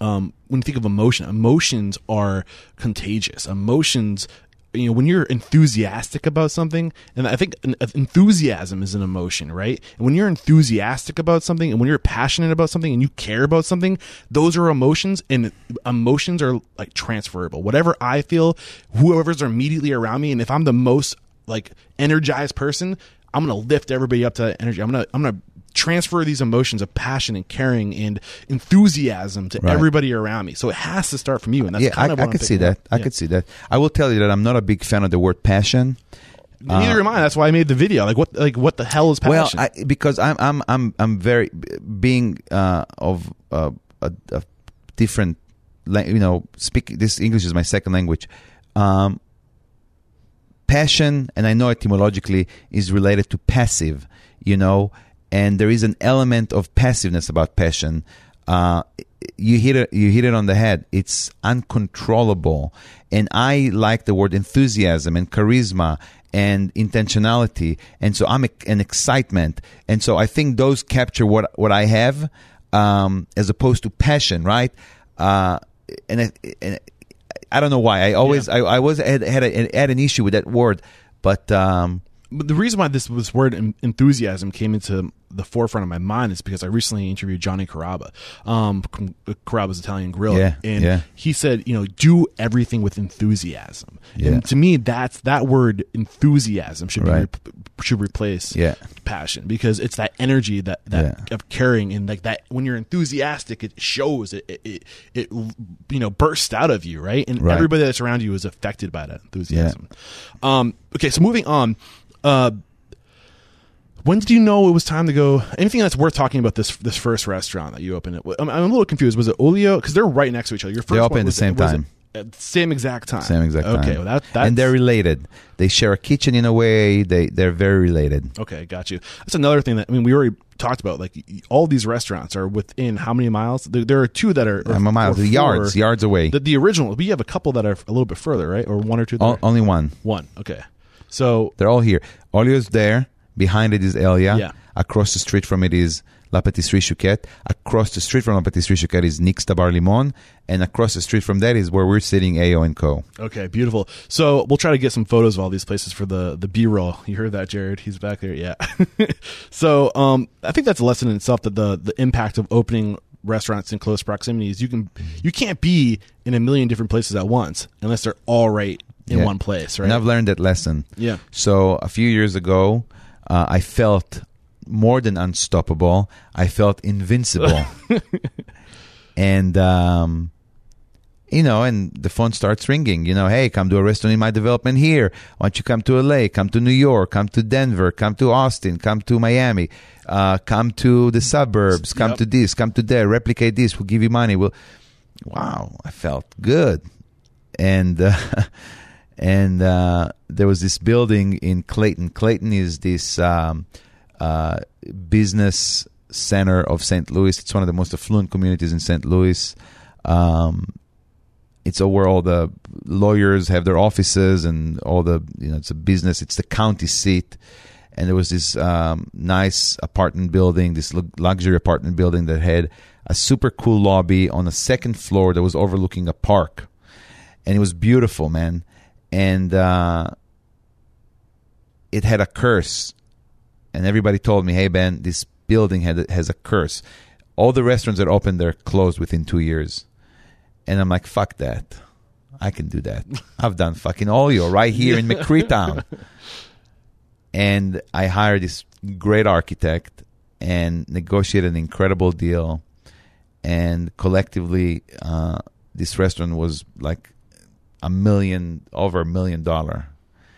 um, when you think of emotion, emotions are contagious. Emotions, you know, when you're enthusiastic about something, and I think enthusiasm is an emotion, right? And when you're enthusiastic about something, and when you're passionate about something, and you care about something, those are emotions, and emotions are like transferable. Whatever I feel, whoever's immediately around me, and if I'm the most like energized person, I'm gonna lift everybody up to that energy. I'm gonna, I'm gonna. transfer these emotions of passion and caring and enthusiasm to right. everybody around me. So it has to start from you. And that's yeah, kind I, of what I could I'm see that. Up. I yeah. could see that. I will tell you that I'm not a big fan of the word passion. Neither uh, am I. That's why I made the video. Like what? Like what the hell is passion? Well, I, because I'm I'm I'm I'm very being uh, of uh, a, a different, you know, speaking. This English is my second language. Um, passion, and I know etymologically is related to passive. You know. And there is an element of passiveness about passion. Uh, you hit it, you hit it on the head. It's uncontrollable. And I like the word enthusiasm and charisma and intentionality. And so I'm a, an excitement. And so I think those capture what what I have, um, as opposed to passion, right? Uh, and I, and I don't know why. I always yeah. I, I was had had, a, had an issue with that word, but um, but the reason why this this word enthusiasm came into the forefront of my mind is because I recently interviewed Johnny Caraba, um, Caraba's Italian Grill, yeah, and yeah. he said, you know, do everything with enthusiasm. Yeah. And to me, that's that word enthusiasm should right. be re- should replace yeah. passion, because it's that energy that that yeah. of caring, and like that when you're enthusiastic, it shows, it it, it, it you know bursts out of you, right? And right. everybody that's around you is affected by that enthusiasm. Yeah. Um, okay, so moving on. Uh, when did you know it was time to go? Anything that's worth talking about this this first restaurant that you opened? It, I'm, I'm a little confused. Was it Olio? Because they're right next to each other. Your first they opened at the same it, time. At the same exact time. Same exact time. Okay, well that, that's... And they're related. They share a kitchen in a way. They, they're very related. Okay, got you. That's another thing that, I mean, we already talked about, like, all these restaurants are within how many miles? There, there are two that are... Or, I'm a mile. The yards, four, yards away. The, the original. But you have a couple that are a little bit further, right? Or one or two there? O- only one. One, okay. So they're all here. Olio's there. Behind it is Elia. Yeah. Across the street from it is La Pâtisserie Chouquette. Across the street from La Pâtisserie Chouquette is Nixta Bar Limon. And across the street from that is where we're sitting, A O and Co. Okay, beautiful. So we'll try to get some photos of all these places for the, the B-roll. You heard that, Jared? He's back there. Yeah. So um, I think that's a lesson in itself, that the, the impact of opening restaurants in close proximity is you, can, you can't be in a million different places at once unless they're all right in yeah. one place, right? And I've learned that lesson. Yeah. So a few years ago, uh, I felt more than unstoppable. I felt invincible. And, um, you know, and the phone starts ringing. You know, hey, come to a restaurant in my development here. Why don't you come to L A? Come to New York. Come to Denver. Come to Austin. Come to Miami. Uh, come to the suburbs. Come yep. to this. Come to there. Replicate this. We'll give you money. We'll... Wow, I felt good. And... Uh, And uh, there was this building in Clayton. Clayton is this um, uh, business center of Saint Louis. It's one of the most affluent communities in Saint Louis. Um, it's where all the lawyers have their offices, and all the, you know, it's a business. It's the county seat. And there was this um, nice apartment building, this luxury apartment building that had a super cool lobby on a second floor that was overlooking a park. And it was beautiful, man. And uh, it had a curse. And everybody told me, hey, Ben, this building had, has a curse. All the restaurants that opened, they're closed within two years. And I'm like, fuck that. I can do that. I've done fucking Olio right here in McCreetown. And I hired this great architect and negotiated an incredible deal. And collectively, uh, this restaurant was like, a million, over a million dollar.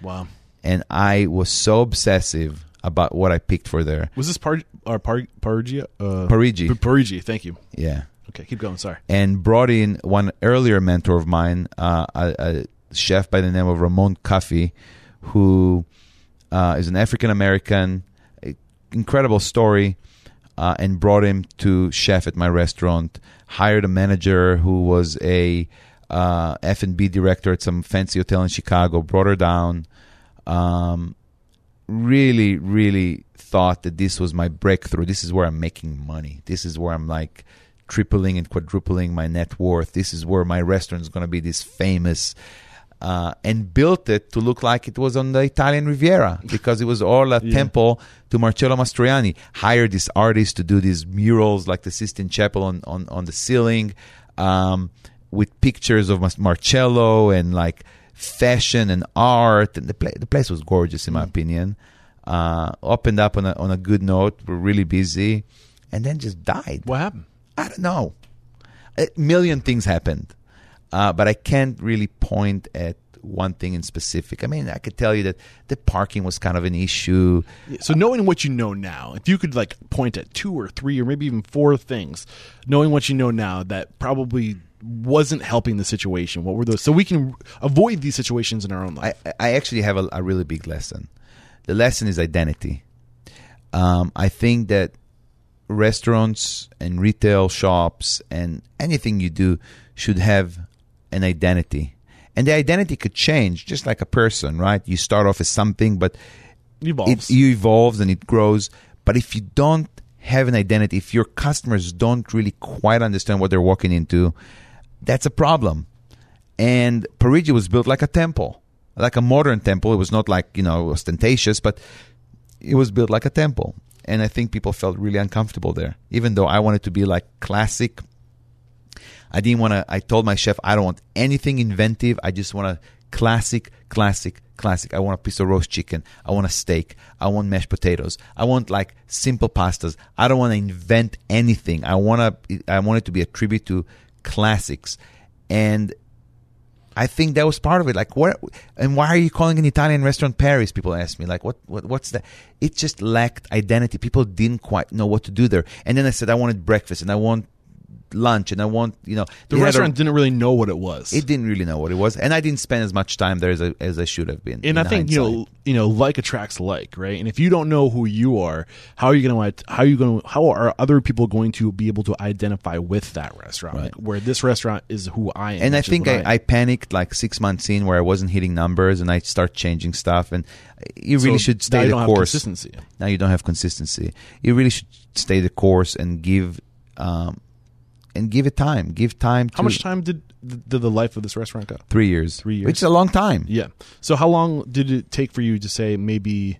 Wow. And I was so obsessive about what I picked for there. Was this Par- or Par- Parigi? Uh, Parigi. P- Parigi, thank you. Yeah. Okay, keep going, sorry. And brought in one earlier mentor of mine, uh, a, a chef by the name of Ramon Coffey, who uh, is an African-American, incredible story, uh, and brought him to chef at my restaurant, hired a manager who was a... Uh, F and B director at some fancy hotel in Chicago, brought her down, um, really, really thought that this was my breakthrough. This is where I'm making money. This is where I'm like tripling and quadrupling my net worth. This is where my restaurant is going to be this famous, uh, and built it to look like it was on the Italian Riviera because it was all a yeah. temple to Marcello Mastroianni. Hired this artist to do these murals like the Sistine Chapel on, on, on the ceiling. Um, with pictures of Marcello and like fashion and art, and the place the place was gorgeous in my mm. opinion. Uh, opened up on a on a good note. We're really busy, and then just died. What happened? I don't know. A million things happened, uh, but I can't really point at one thing in specific. I mean, I could tell you that the parking was kind of an issue. So knowing what you know now, if you could like point at two or three or maybe even four things, knowing what you know now, that probably wasn't helping the situation. What were those? So we can avoid these situations in our own life. I, I actually have a, a really big lesson. The lesson is identity. Um, I think that restaurants and retail shops and anything you do should have an identity. And the identity could change, just like a person, right? You start off as something, but evolves. It you evolves and it grows. But if you don't have an identity, if your customers don't really quite understand what they're walking into, that's a problem. And Parigi was built like a temple, like a modern temple. It was not like, you know, ostentatious, but it was built like a temple. And I think people felt really uncomfortable there, even though I wanted to be like classic. I didn't want to, I told my chef, I don't want anything inventive. I just want a classic, classic, classic. I want a piece of roast chicken. I want a steak. I want mashed potatoes. I want like simple pastas. I don't want to invent anything. I want to, I want it to be a tribute to classics. And I think that was part of it. Like, what? And why are you calling an Italian restaurant Paris? People ask me, like, what, what? What's that? It just lacked identity. People didn't quite know what to do there. And then I said, I wanted breakfast, and I want lunch, and I want, you know, the restaurant a, didn't really know what it was. It didn't really know what it was, and I didn't spend as much time there as I, as I should have been. And I think hindsight. you know, you know, like attracts like, right? And if you don't know who you are, how are you going to how are you going how are other people going to be able to identify with that restaurant? Right. Like, where this restaurant is who I am. And I think I, I, I panicked like six months in, where I wasn't hitting numbers, and I start changing stuff. And you really so should stay now you the don't course. Have consistency. Now you don't have consistency. You really should stay the course and give. Um, And give it time. Give time. To how much time did, did the life of this restaurant go? Three years. Three years. Which is a long time. Yeah. So how long did it take for you to say maybe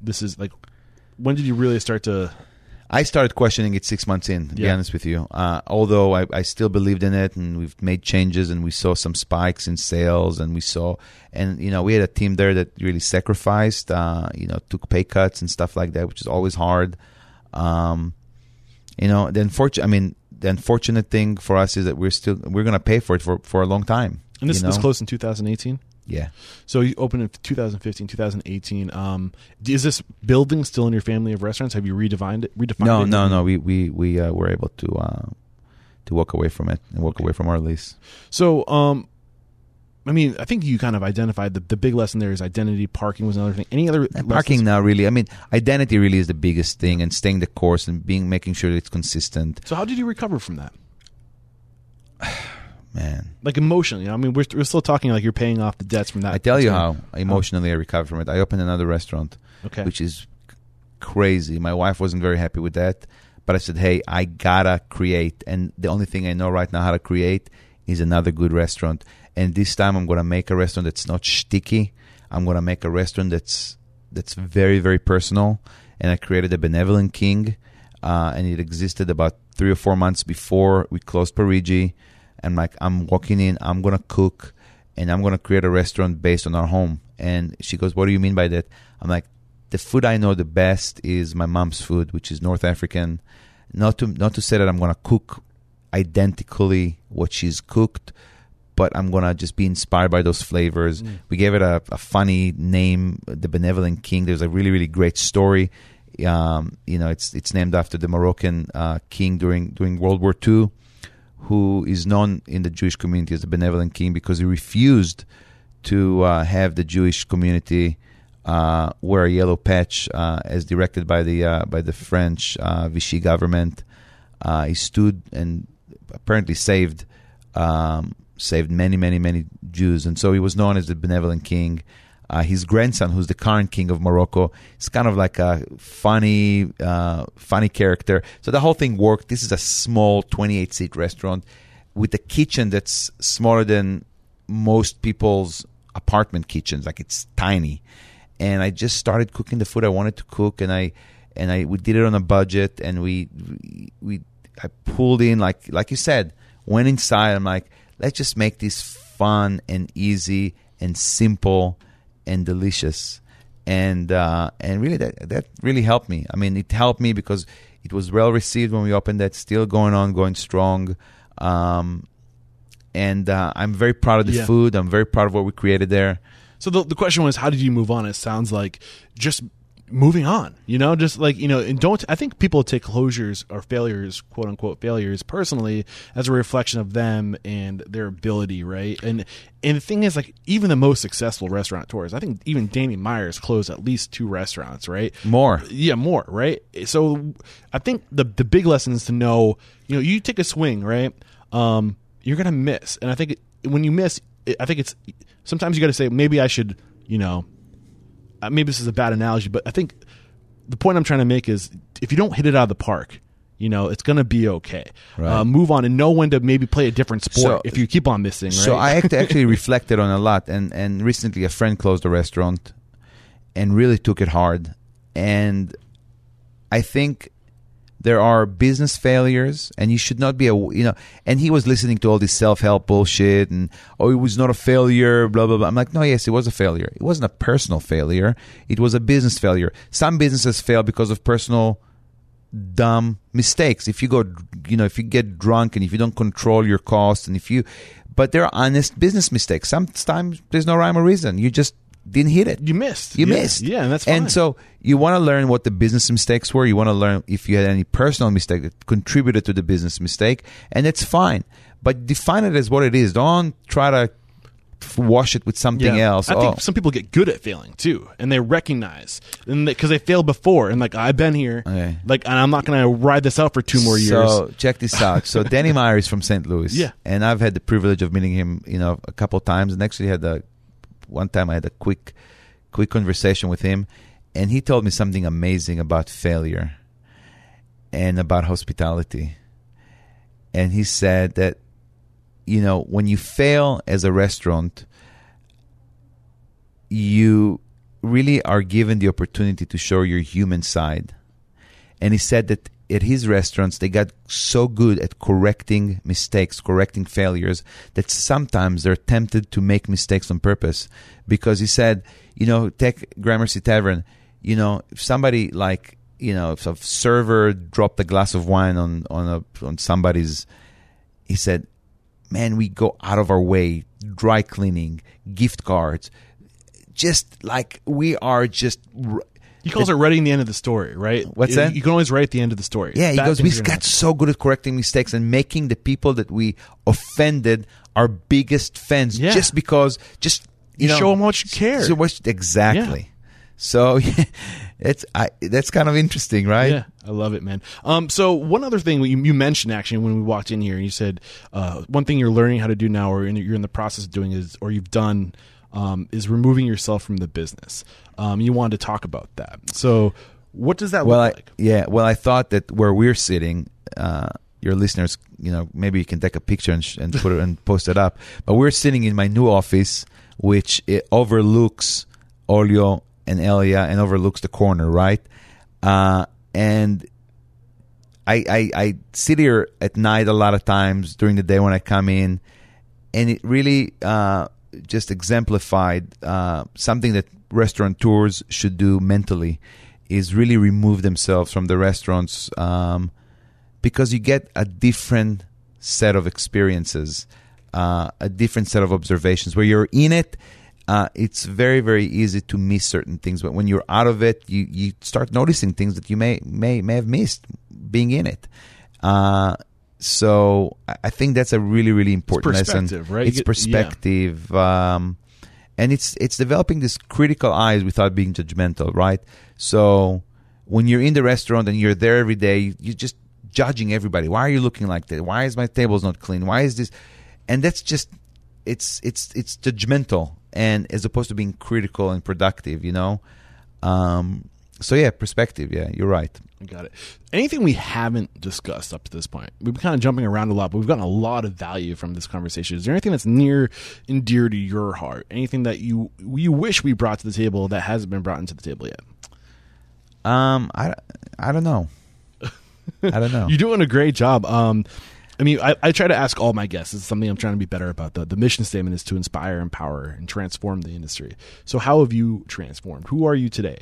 this is like? When did you really start to? I started questioning it six months in. To yeah. be honest with you, uh, although I, I still believed in it, and we've made changes, and we saw some spikes in sales, and we saw, and you know, we had a team there that really sacrificed, uh, you know, took pay cuts and stuff like that, which is always hard. Um, you know, the unfortunate. I mean. The unfortunate thing for us is that we're still we're going to pay for it for, for a long time. And this was closed in two thousand eighteen? Yeah. So you opened in two thousand fifteen, two thousand eighteen. Um, is this building still in your family of restaurants? Have you redefined it? Redefined no, it? no, no. We we we uh, were able to uh, to walk away from it and walk okay. away from our lease. So. Um, I mean, I think you kind of identified the, the big lesson there is identity. Parking was another thing. Any other and parking now really? I mean, identity really is the biggest thing, and staying the course and being making sure that it's consistent. So how did you recover from that? Man, like emotionally, I mean, we're, we're still talking like you're paying off the debts from that. I tell you how emotionally I recovered from it. I opened another restaurant, okay, which is crazy. My wife wasn't very happy with that, but I said, hey, I gotta create, and the only thing I know right now how to create is another good restaurant. And this time I'm going to make a restaurant that's not shticky. I'm going to make a restaurant that's that's very, very personal. And I created a Benevolent King. Uh, and it existed about three or four months before we closed Parigi. And like, I'm walking in, I'm going to cook, and I'm going to create a restaurant based on our home. And she goes, what do you mean by that? I'm like, the food I know the best is my mom's food, which is North African. Not to, not to say that I'm going to cook identically what she's cooked, but I'm going to just be inspired by those flavors. Mm. We gave it a, a funny name, The Benevolent King. There's a really, really great story. Um, you know, it's it's named after the Moroccan uh, king during during World War Two, who is known in the Jewish community as the Benevolent King because he refused to uh, have the Jewish community uh, wear a yellow patch uh, as directed by the, uh, by the French uh, Vichy government. Uh, he stood and apparently saved um, saved many, many, many Jews. And so he was known as the Benevolent King. Uh, his grandson, who's the current king of Morocco, is kind of like a funny uh, funny character. So the whole thing worked. This is a small twenty-eight seat restaurant with a kitchen that's smaller than most people's apartment kitchens. Like, it's tiny. And I just started cooking the food I wanted to cook, and I... And I we did it on a budget, and we we I pulled in like like you said, went inside. I'm like, let's just make this fun and easy and simple and delicious, and uh, and really that that really helped me. I mean, it helped me because it was well received when we opened. That's still going on, going strong, um, and uh, I'm very proud of the yeah. food. I'm very proud of what we created there. So the the question was, how did you move on? It sounds like just. Moving on, you know, just like, you know, and don't, I think people take closures or failures, quote unquote failures personally as a reflection of them and their ability. Right. And, and the thing is, like, even the most successful restaurateurs, I think even Danny Meyer closed at least two restaurants, right? More. Yeah. More. Right. So I think the, the big lesson is to know, you know, you take a swing, right. Um, you're going to miss. And I think it, when you miss, it, I think it's sometimes you got to say, maybe I should, you know, maybe this is a bad analogy, but I think the point I'm trying to make is if you don't hit it out of the park, you know, it's going to be okay. Right. Uh, move on and know when to maybe play a different sport so, if you keep on missing. Right? So I actually reflected on a lot. And, and recently a friend closed a restaurant and really took it hard. And I think there are business failures, and you should not be a, you know, and he was listening to all this self-help bullshit and, oh, it was not a failure, blah, blah, blah. I'm like, no, yes, it was a failure. It wasn't a personal failure. It was a business failure. Some businesses fail because of personal dumb mistakes. If you go, you know, if you get drunk and if you don't control your costs and if you, but there are honest business mistakes. Sometimes there's no rhyme or reason. You just didn't hit it. You missed. You yeah. missed. Yeah, and that's fine. And so you want to learn what the business mistakes were. You want to learn if you had any personal mistake that contributed to the business mistake, and it's fine. But define it as what it is. Don't try to wash it with something yeah. else. I oh. think some people get good at failing too, and they recognize and because they, they failed before, and like I've been here, okay. like and I'm not going to ride this out for two more years. So check this out. So Danny Meyer is from Saint Louis, yeah, and I've had the privilege of meeting him, you know, a couple of times, and actually had a. One time I had a quick quick conversation with him, and he told me something amazing about failure and about hospitality. And he said that, you know, when you fail as a restaurant, you really are given the opportunity to show your human side. And he said that at his restaurants, they got so good at correcting mistakes, correcting failures, that sometimes they're tempted to make mistakes on purpose. Because he said, you know, take Gramercy Tavern, you know, if somebody like, you know, if a server dropped a glass of wine on on, a, on somebody's, he said, man, we go out of our way, dry cleaning, gift cards, just like we are just... R- He calls it writing the end of the story, right? What's that? You can always write the end of the story. Yeah, he goes, we've got so good at correcting mistakes and making the people that we offended our biggest fans yeah. just because, just, you, you know. Show them how much you care. So much, exactly. Yeah. So yeah, it's I, that's kind of interesting, right? Yeah, I love it, man. Um, so one other thing you, you mentioned actually when we walked in here, you said uh, one thing you're learning how to do now or you're in the process of doing is, or you've done Um, is removing yourself from the business. Um, you wanted to talk about that. So what does that well, look I, like? Yeah, well, I thought that where we're sitting, uh, your listeners, you know, maybe you can take a picture and, sh- and put it and post it up. But we're sitting in my new office, which it overlooks Olio and Elia and overlooks the corner, right? Uh, and I, I, I sit here at night a lot of times during the day when I come in, and it really... Uh, just exemplified uh, something that restaurateurs should do mentally is really remove themselves from the restaurants um, because you get a different set of experiences, uh, a different set of observations. Where you're in it, uh, it's very, very easy to miss certain things. But when you're out of it, you, you start noticing things that you may, may, may have missed being in it. Uh So I think that's a really, really important it's perspective, lesson. Right? It's get, perspective, yeah. um, and it's it's developing this critical eyes without being judgmental, right? So when you're in the restaurant and you're there every day, you're just judging everybody. Why are you looking like that? Why is my table's not clean? Why is this? And that's just it's it's it's judgmental, and as opposed to being critical and productive, you know. Um, so yeah, perspective. Yeah, you're right. Got it. Anything we haven't discussed up to this point? We've been kind of jumping around a lot, but we've gotten a lot of value from this conversation. Is there anything that's near and dear to your heart? Anything that you you wish we brought to the table that hasn't been brought into the table yet? Um, I, I don't know. I don't know. You're doing a great job. Um, I mean, I, I try to ask all my guests. It's something I'm trying to be better about. The, the mission statement is to inspire, empower, and transform the industry. So how have you transformed? Who are you today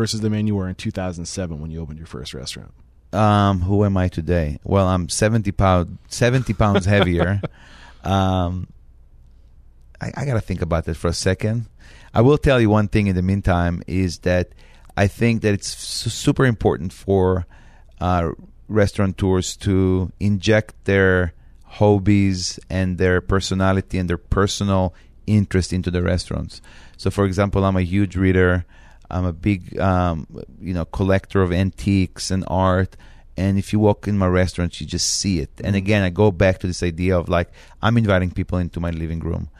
versus the man you were in two thousand seven when you opened your first restaurant? Um, who am I today? Well, I'm seventy pounds heavier. um, I, I got to think about that for a second. I will tell you one thing in the meantime is that I think that it's super important for uh, restaurateurs to inject their hobbies and their personality and their personal interest into the restaurants. So, for example, I'm a huge reader. I'm a big, um, you know, collector of antiques and art. And if you walk in my restaurant, you just see it. And again, I go back to this idea of like, I'm inviting people into my living room.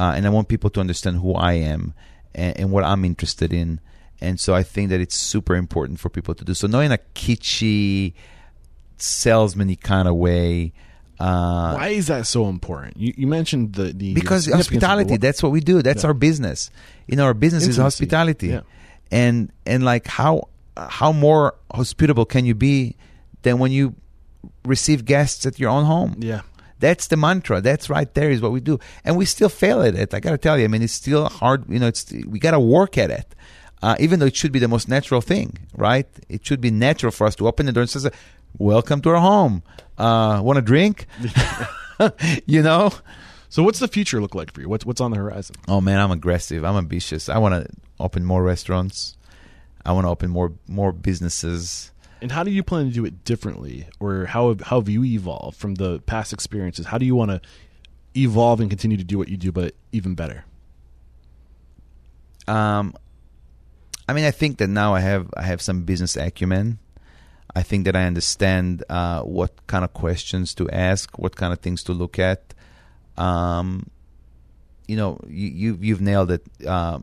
Uh, and I want people to understand who I am and, and what I'm interested in. And so I think that it's super important for people to do. So not in a kitschy, salesman-y kind of way. Uh, Why is that so important? You, you mentioned the, the because the hospitality. That's what we do. That's yeah. our business. You know, our business Intimacy. is hospitality, yeah. and and like how how more hospitable can you be than when you receive guests at your own home? Yeah, that's the mantra. That's right there is what we do, and we still fail at it. I gotta tell you. I mean, it's still hard. You know, it's we gotta work at it. Uh, even though it should be the most natural thing, right? It should be natural for us to open the door and say, welcome to our home. Uh, want a drink? You know? So what's the future look like for you? What's what's on the horizon? Oh, man, I'm aggressive. I'm ambitious. I want to open more restaurants. I want to open more more businesses. And how do you plan to do it differently? Or how, how have you evolved from the past experiences? How do you want to evolve and continue to do what you do, but even better? Um. I mean, I think that now I have I have some business acumen. I think that I understand uh, what kind of questions to ask, what kind of things to look at. Um, you know, you, you, you've nailed it. Uh,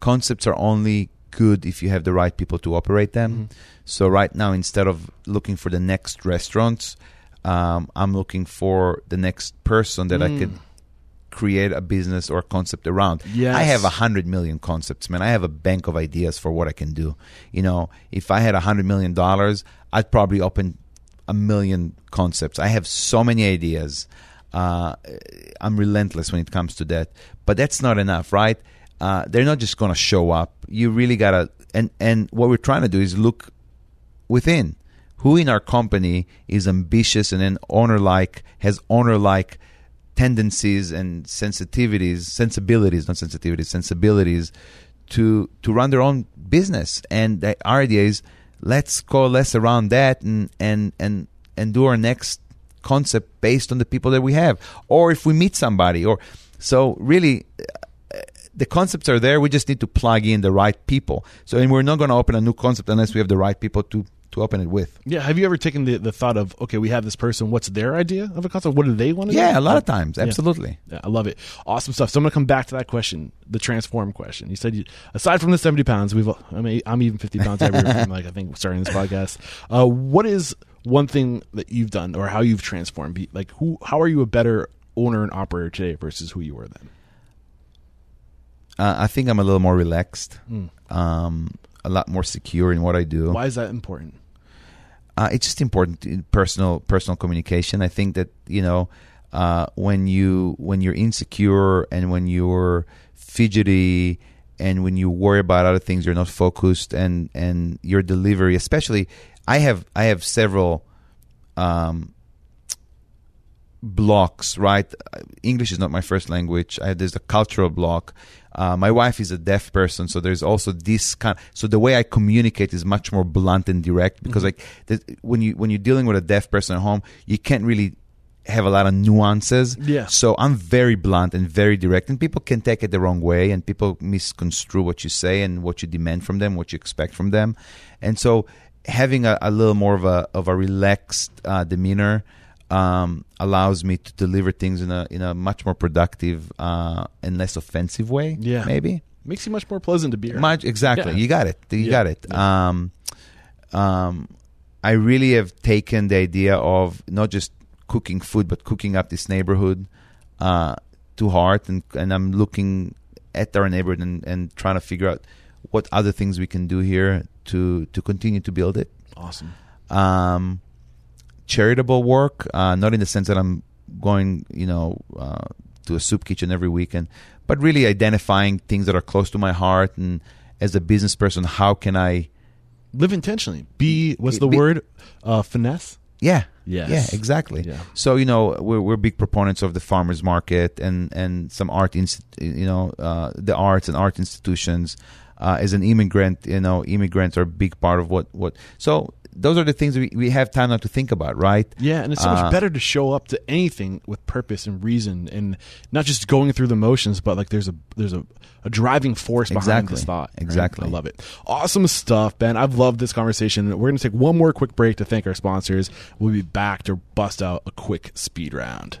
concepts are only good if you have the right people to operate them. Mm-hmm. So right now, instead of looking for the next restaurants, um, I'm looking for the next person that mm. I could create a business or a concept around. Yes. I have a hundred million concepts, man. I have a bank of ideas for what I can do. You know, if I had a hundred million dollars, I'd probably open a million concepts. I have so many ideas. Uh, I'm relentless when it comes to that. But that's not enough, right? Uh, they're not just going to show up. You really got to, and, and what we're trying to do is look within. Who in our company is ambitious and an owner-like, has owner-like tendencies and sensitivities, sensibilities, not sensitivities, sensibilities to to run their own business. And the, our idea is let's coalesce around that and, and, and, and do our next concept based on the people that we have. Or if we meet somebody. or So really, the concepts are there. We just need to plug in the right people. So and we're not going to open a new concept unless we have the right people to to open it with. Yeah. Have you ever taken the, the thought of, okay, we have this person, what's their idea of a concept? What do they want to yeah, do? Yeah, a lot of times. Absolutely. Yeah. Yeah, I love it. Awesome stuff. So I'm going to come back to that question, the transform question. You said, you, aside from the seventy pounds, we've, I mean, I'm even fifty pounds every year, like I think starting this podcast. Uh, what is one thing that you've done or how you've transformed? Like who, how are you a better owner and operator today versus who you were then? Uh, I think I'm a little more relaxed. Mm. Um, a lot more secure in what I do. Why is that important? Uh, it's just important in personal personal communication. I think that you know uh, when you when you're insecure and when you're fidgety and when you worry about other things, you're not focused and, and your delivery, especially. I have I have several um, blocks. Right, English is not my first language. I, there's a cultural block. Uh, my wife is a deaf person, so there's also this kind. So the way I communicate is much more blunt and direct because, mm-hmm. like, th- when you when you're dealing with a deaf person at home, you can't really have a lot of nuances. Yeah. So I'm very blunt and very direct, and people can take it the wrong way, and people misconstrue what you say and what you demand from them, what you expect from them, and so having a, a little more of a of a relaxed uh, demeanor um, allows me to deliver things in a in a much more productive uh, and less offensive way. Yeah, maybe makes you much more pleasant to be around. Much, exactly, yeah. You got it. You yeah. got it. Yeah. Um, um, I really have taken the idea of not just cooking food, but cooking up this neighborhood uh, to heart, and and I'm looking at our neighborhood and, and trying to figure out what other things we can do here to to continue to build it. Awesome. Um, charitable work, uh, not in the sense that I'm going, you know, uh, to a soup kitchen every weekend, but really identifying things that are close to my heart. And as a business person, how can I live intentionally? Be what's the be, word? Uh, finesse. Yeah. Yes. Yeah. Exactly. Yeah. So you know, we're we're big proponents of the farmers market and and some art, inst- you know, uh, the arts and art institutions. Uh, as an immigrant, you know, immigrants are a big part of what, what. So those are the things we, we have time now to think about, right? Yeah, and it's so much uh, better to show up to anything with purpose and reason and not just going through the motions, but like there's a there's a, a driving force behind exactly, this thought. Right? Exactly. I love it. Awesome stuff, Ben. I've loved this conversation. We're going to take one more quick break to thank our sponsors. We'll be back to bust out a quick speed round.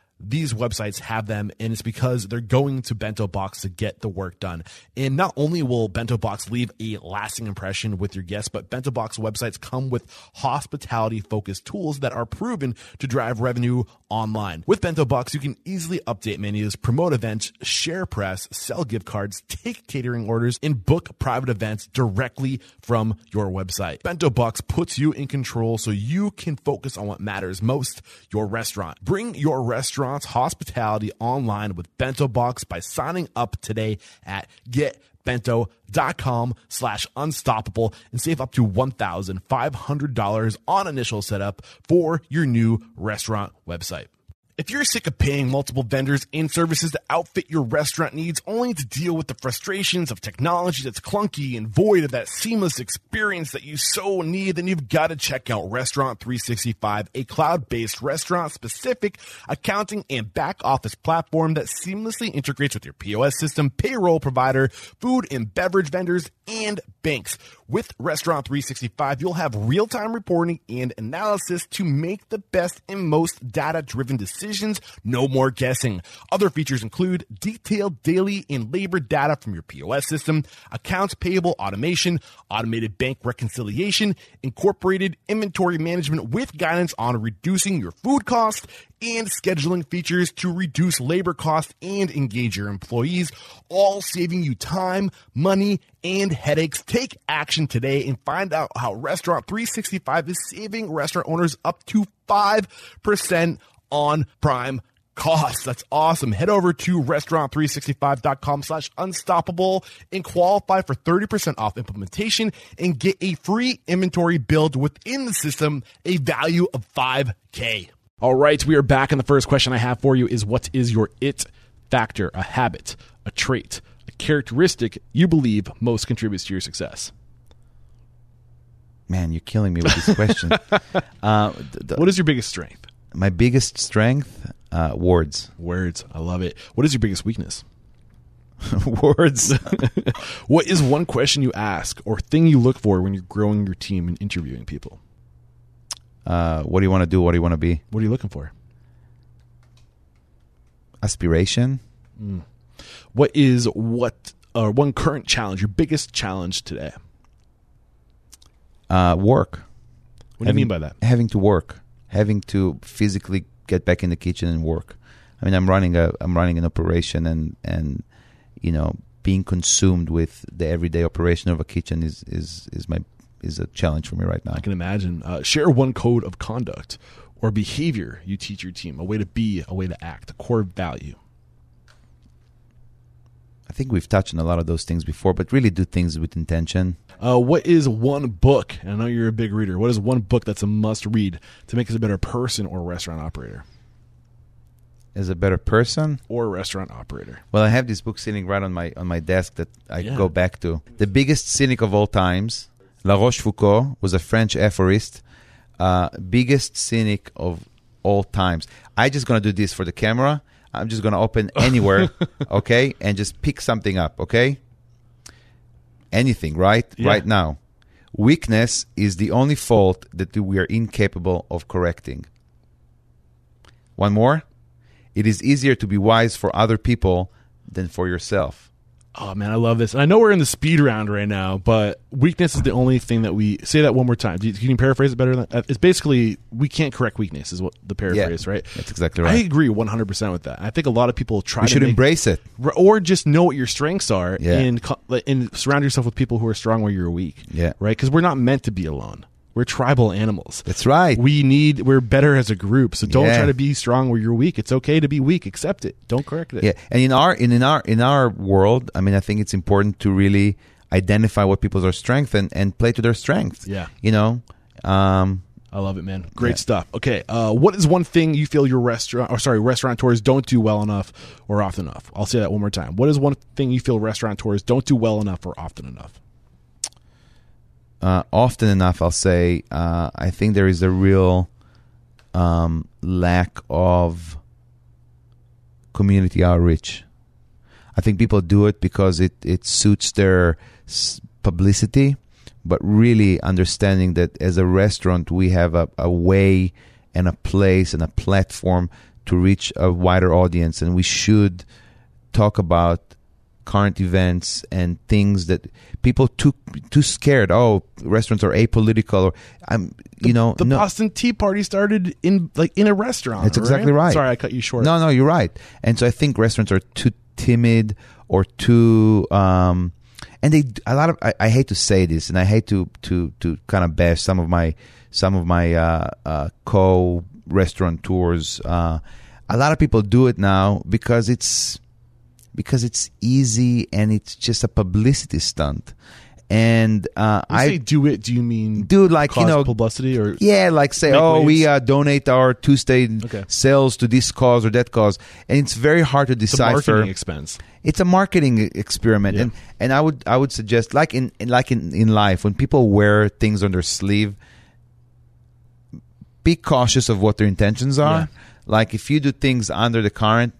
These websites have them, and it's because they're going to Bento Box to get the work done. And not only will Bento Box leave a lasting impression with your guests, but Bento Box websites come with hospitality-focused tools that are proven to drive revenue online. With Bento Box, you can easily update menus, promote events, share press, sell gift cards, take catering orders, and book private events directly from your website. Bento Box puts you in control so you can focus on what matters most, your restaurant. Bring your restaurant hospitality online with Bento Box by signing up today at getbento.com slash unstoppable and save up to one thousand five hundred dollars on initial setup for your new restaurant website. If you're sick of paying multiple vendors and services to outfit your restaurant needs only to deal with the frustrations of technology that's clunky and void of that seamless experience that you so need, then you've got to check out Restaurant three sixty-five, a cloud-based restaurant-specific accounting and back-office platform that seamlessly integrates with your P O S system, payroll provider, food and beverage vendors, and banks. With Restaurant three sixty-five, you'll have real-time reporting and analysis to make the best and most data-driven decisions, no more guessing. Other features include detailed daily and labor data from your P O S system, accounts payable automation, automated bank reconciliation, incorporated inventory management with guidance on reducing your food costs, and scheduling features to reduce labor costs and engage your employees, all saving you time, money, and headaches. Take action today and find out how Restaurant three sixty-five is saving restaurant owners up to five percent on prime costs. That's awesome. Head over to restaurant three sixty-five dot com slash unstoppable and qualify for thirty percent off implementation and get a free inventory build within the system, a value of five K. All right, we are back, and the first question I have for you is, what is your it factor, a habit, a trait, a characteristic you believe most contributes to your success? Man, you're killing me with this question. uh, th- what is your biggest strength? My biggest strength? Uh, words. Words. I love it. What is your biggest weakness? Words. What is one question you ask or thing you look for when you're growing your team and interviewing people? Uh, what do you want to do? What do you want to be? What are you looking for? Aspiration. Mm. What is what uh, one current challenge, your biggest challenge today? Uh, work. What do having, you mean by that? Having to work, having to physically get back in the kitchen and work. I mean, I'm running a, I'm running an operation, and, and you know, being consumed with the everyday operation of a kitchen is is, is my is a challenge for me right now. I can imagine. Uh, share one code of conduct or behavior you teach your team, a way to be, a way to act, a core value. I think we've touched on a lot of those things before, but really do things with intention. Uh, what is one book, and I know you're a big reader, what is one book that's a must read to make us a better person or restaurant operator? As a better person or restaurant operator. Well, I have this book sitting right on my on my desk that I yeah. go back to. The biggest cynic of all times, La Rochefoucauld, was a French aphorist, uh, biggest cynic of all times. I'm just going to do this for the camera. I'm just going to open anywhere, okay, and just pick something up, okay? Anything, right? Yeah. Right now. Weakness is the only fault that we are incapable of correcting. One more. It is easier to be wise for other people than for yourself. Oh, man, I love this. And I know we're in the speed round right now, but weakness is the only thing that we... Say that one more time. Can you paraphrase it better? Than, it's basically, we can't correct weakness is what the paraphrase, yeah, right? That's exactly right. I agree one hundred percent with that. I think a lot of people try we to... You should make, embrace it. Or just know what your strengths are, yeah, and, and surround yourself with people who are strong where you're weak, yeah, right? Because we're not meant to be alone. We're tribal animals. That's right. We need, we're better as a group. So don't yeah. try to be strong where you're weak. It's okay to be weak. Accept it. Don't correct it. Yeah. And in our, in, in our, in our world, I mean, I think it's important to really identify what people's are strength and, and play to their strength. Yeah. You know, um, I love it, man. Great yeah. stuff. Okay. Uh, what is one thing you feel your restaurant, or sorry, restaurateurs don't do well enough or often enough? I'll say that one more time. What is one thing you feel restaurateurs don't do well enough or often enough? Uh, often enough, I'll say, uh, I think there is a real um, lack of community outreach. I think people do it because it, it suits their publicity, but really understanding that as a restaurant, we have a, a way and a place and a platform to reach a wider audience. And we should talk about current events and things that people too too scared. Oh, restaurants are apolitical. Or I'm, the, you know, the no. Boston Tea Party started in like in a restaurant. That's exactly right? right. Sorry, I cut you short. No, no, you're right. And so I think restaurants are too timid or too. Um, And they a lot of I, I hate to say this, and I hate to to, to kind of bash some of my some of my uh, uh, co-restaurateurs. Uh, a lot of people do it now because it's because it's easy and it's just a publicity stunt. And uh, I say do it. Do you mean do like you know publicity or yeah, like say oh waves? we uh, donate our Tuesday okay. sales to this cause or that cause, and it's very hard to decipher. It's a marketing expense. It's a marketing experiment, yeah. and and I would I would suggest like in, in like in, in life when people wear things on their sleeve, be cautious of what their intentions are. Yeah. Like if you do things under the current,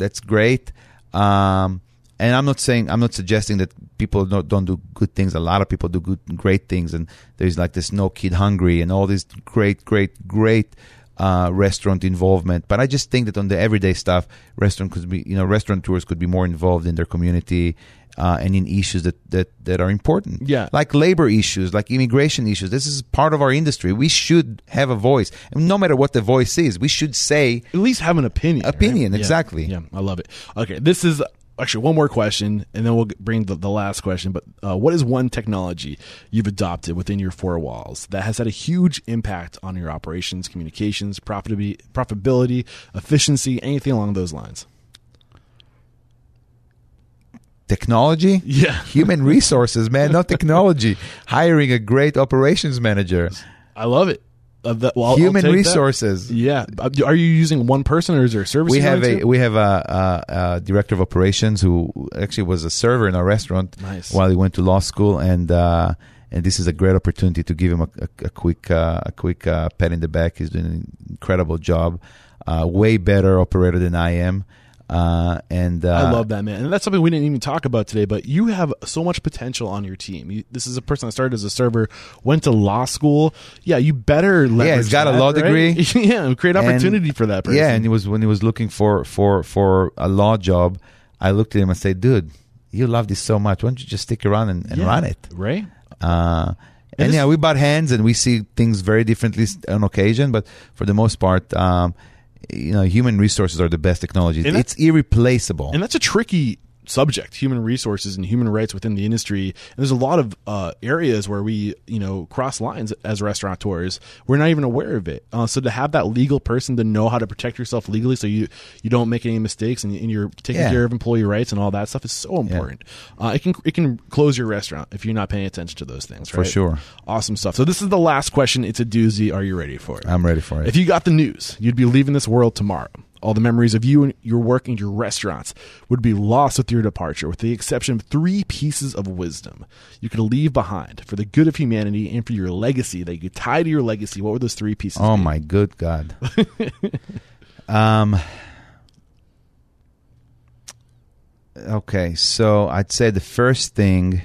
that's great. Um, And I'm not saying I'm not suggesting that people don't, don't do good things. A lot of people do good, great things, and there's like this No Kid Hungry and all this great, great, great uh, restaurant involvement. But I just think that on the everyday stuff, restaurant could be, you know, restaurateurs could be more involved in their community uh, and in issues that, that, that are important. Yeah, like labor issues, like immigration issues. This is part of our industry. We should have a voice, and no matter what the voice is, we should say at least have an opinion. Opinion, right? Exactly. Yeah, yeah, I love it. Okay, this is. Actually, one more question, and then we'll bring the, the last question. But uh, what is one technology you've adopted within your four walls that has had a huge impact on your operations, communications, profitability, profitability, efficiency, anything along those lines? Technology? Yeah. Human resources, man, not technology. Hiring a great operations manager. I love it. Of the, well, human resources. That. Yeah, are you using one person or is there a service? We have a to? we have a, a, a director of operations who actually was a server in our restaurant nice. while he went to law school, and uh, and this is a great opportunity to give him a, a, a quick uh, a quick uh, pat in the back. He's doing an incredible job, uh, way better operator than I am. Uh, and uh, I love that, man. And that's something we didn't even talk about today, but you have so much potential on your team. You, this is a person that started as a server, went to law school. Yeah, you better leverage Yeah, he's got that, a law right? degree. Yeah, create opportunity and, for that person. Yeah, and it was when he was looking for, for, for a law job, I looked at him and said, dude, you love this so much. Why don't you just stick around and, and yeah, run it? Right. Uh, and and yeah, we butt hands and we see things very differently on occasion, but for the most part... Um, you know, human resources are the best technology. It's irreplaceable. And that's a tricky subject, human resources and human rights within the industry. And there's a lot of uh, areas where we, you know, cross lines as restaurateurs. We're not even aware of it. Uh, so to have that legal person to know how to protect yourself legally so you, you don't make any mistakes and, and you're taking yeah. care of employee rights and all that stuff is so important. Yeah. Uh, it can it can close your restaurant if you're not paying attention to those things, right? For sure. Awesome stuff. So this is the last question. It's a doozy. Are you ready for it? I'm ready for it. If you got the news, you'd be leaving this world tomorrow. All the memories of you and your work and your restaurants would be lost with your departure, with the exception of three pieces of wisdom you could leave behind for the good of humanity and for your legacy that you could tie to your legacy. What were those three pieces? Oh, be? my good God. um. Okay, so I'd say the first thing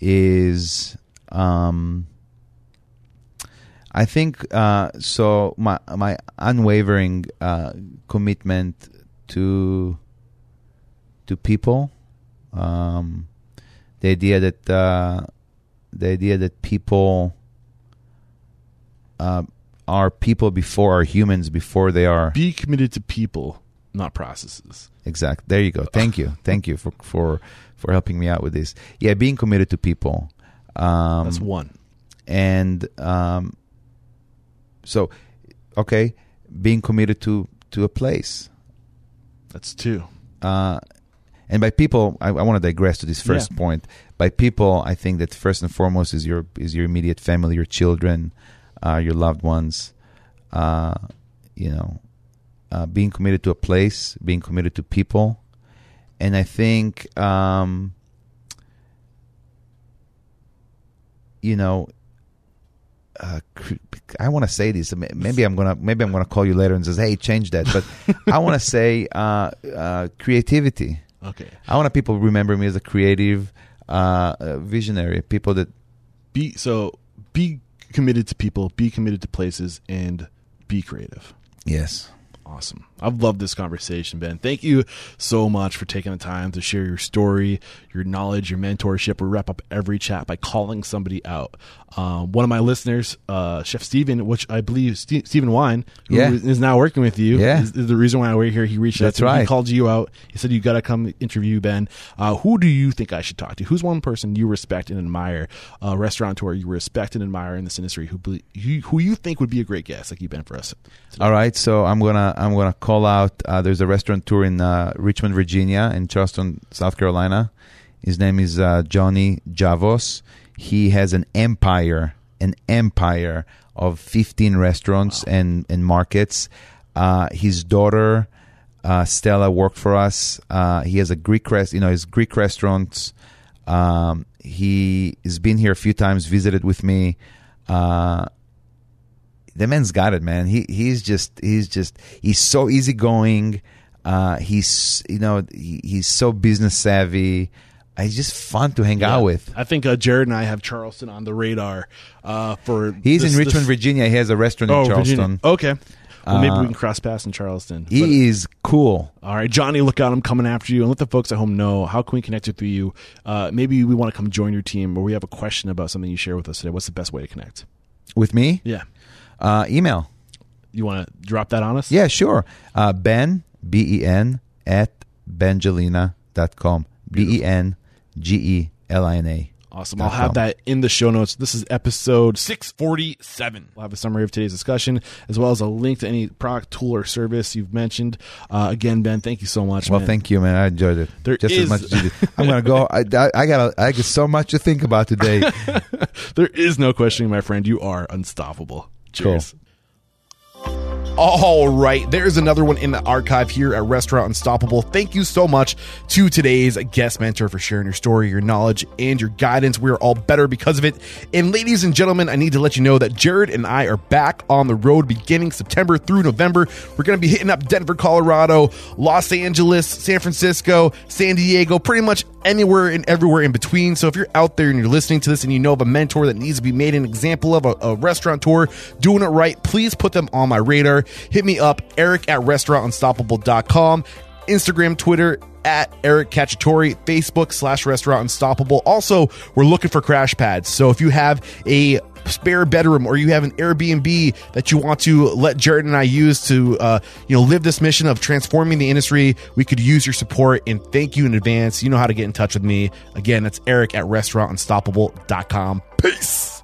is... Um, I think uh, so. My my unwavering uh, commitment to to people, um, the idea that uh, the idea that people uh, are people before are humans before they are. Be committed to people, not processes. Exactly. There you go. Thank you. Thank you for, for for helping me out with this. Yeah, being committed to people. Um, That's one. And. Um, So, okay, being committed to, to a place. That's two. Uh, and by people, I, I want to digress to this first yeah. point. By people, I think that first and foremost is your is your immediate family, your children, uh, your loved ones, uh, you know, uh, being committed to a place, being committed to people. And I think, um, you know, uh, I want to say this. Maybe I'm gonna. Maybe I'm gonna call you later and says, "Hey, change that." But I want to say uh, uh, creativity. Okay. I want people to remember me as a creative, uh, visionary. People that be so be committed to people, be committed to places, and be creative. Yes. Awesome. I've loved this conversation, Ben. Thank you so much for taking the time to share your story, your knowledge, your mentorship. We wrap up every chat by calling somebody out. Uh, one of my listeners, uh, Chef Steven, which I believe St- Steven Wine, who yeah. is now working with you, yeah. is, is the reason why we're here. He reached That's out to right. He called you out. He said, you got to come interview Ben. Uh, who do you think I should talk to? Who's one person you respect and admire, a restaurateur you respect and admire in this industry, who, ble- who, who you think would be a great guest like you've been for us today? All right. So I'm going to, I'm going to call out, uh, there's a restaurateur in uh, Richmond, Virginia, in Charleston, South Carolina. His name is uh, Johnny Javos. He has an empire, an empire of fifteen restaurants wow. and, and markets. Uh, his daughter, uh, Stella, worked for us. Uh, he has a Greek rest, you know, his Greek restaurants. Um, he has been here a few times, visited with me. Uh, The man's got it, man. He he's just he's just he's so easygoing. Uh, he's you know he, he's so business savvy. Uh, he's just fun to hang yeah. out with. I think uh, Jared and I have Charleston on the radar uh, for. He's this, in Richmond, this. Virginia. He has a restaurant oh, in Charleston. Virginia. Okay. Well, maybe we can cross paths in Charleston. He but, is cool. All right, Johnny, look out. I'm coming after you. And let the folks at home know, how can we connect with you? Uh, maybe we want to come join your team, or we have a question about something you share with us today. What's the best way to connect? With me? Yeah. Uh, email. You want to drop that on us? Yeah, sure. Uh, Ben, B E N, at Benjalina dot com. B E N G E L I N A. Awesome. I'll have that in the show notes. This is episode six forty-seven. We'll have a summary of today's discussion, as well as a link to any product, tool, or service you've mentioned. Uh, again, Ben, thank you so much. Well, man. Thank you, man. I enjoyed it there just is... as much as you did. I'm going to go. I, I, I got I got so much to think about today. There is no questioning, my friend. You are unstoppable. Cheers. Cool. All right, there's another one in the archive here at Restaurant Unstoppable. Thank you so much to today's guest mentor for sharing your story, your knowledge, and your guidance. We're all better because of it. And ladies and gentlemen, I need to let you know that Jared and I are back on the road beginning September through November. We're going to be hitting up Denver, Colorado, Los Angeles, San Francisco, San Diego, pretty much anywhere and everywhere in between. So if you're out there and you're listening to this and you know of a mentor that needs to be made an example of, a, a restaurateur doing it right, please put them on my radar. Hit me up, Eric at restaurant unstoppable dot com, Instagram, Twitter at Eric Cacciatore, Facebook slash Restaurant Unstoppable. Also, we're looking for crash pads. So if you have a spare bedroom or you have an Airbnb that you want to let Jared and I use to uh, you know, live this mission of transforming the industry, we could use your support, and thank you in advance. You know how to get in touch with me. Again, that's Eric at restaurant unstoppable dot com. Peace.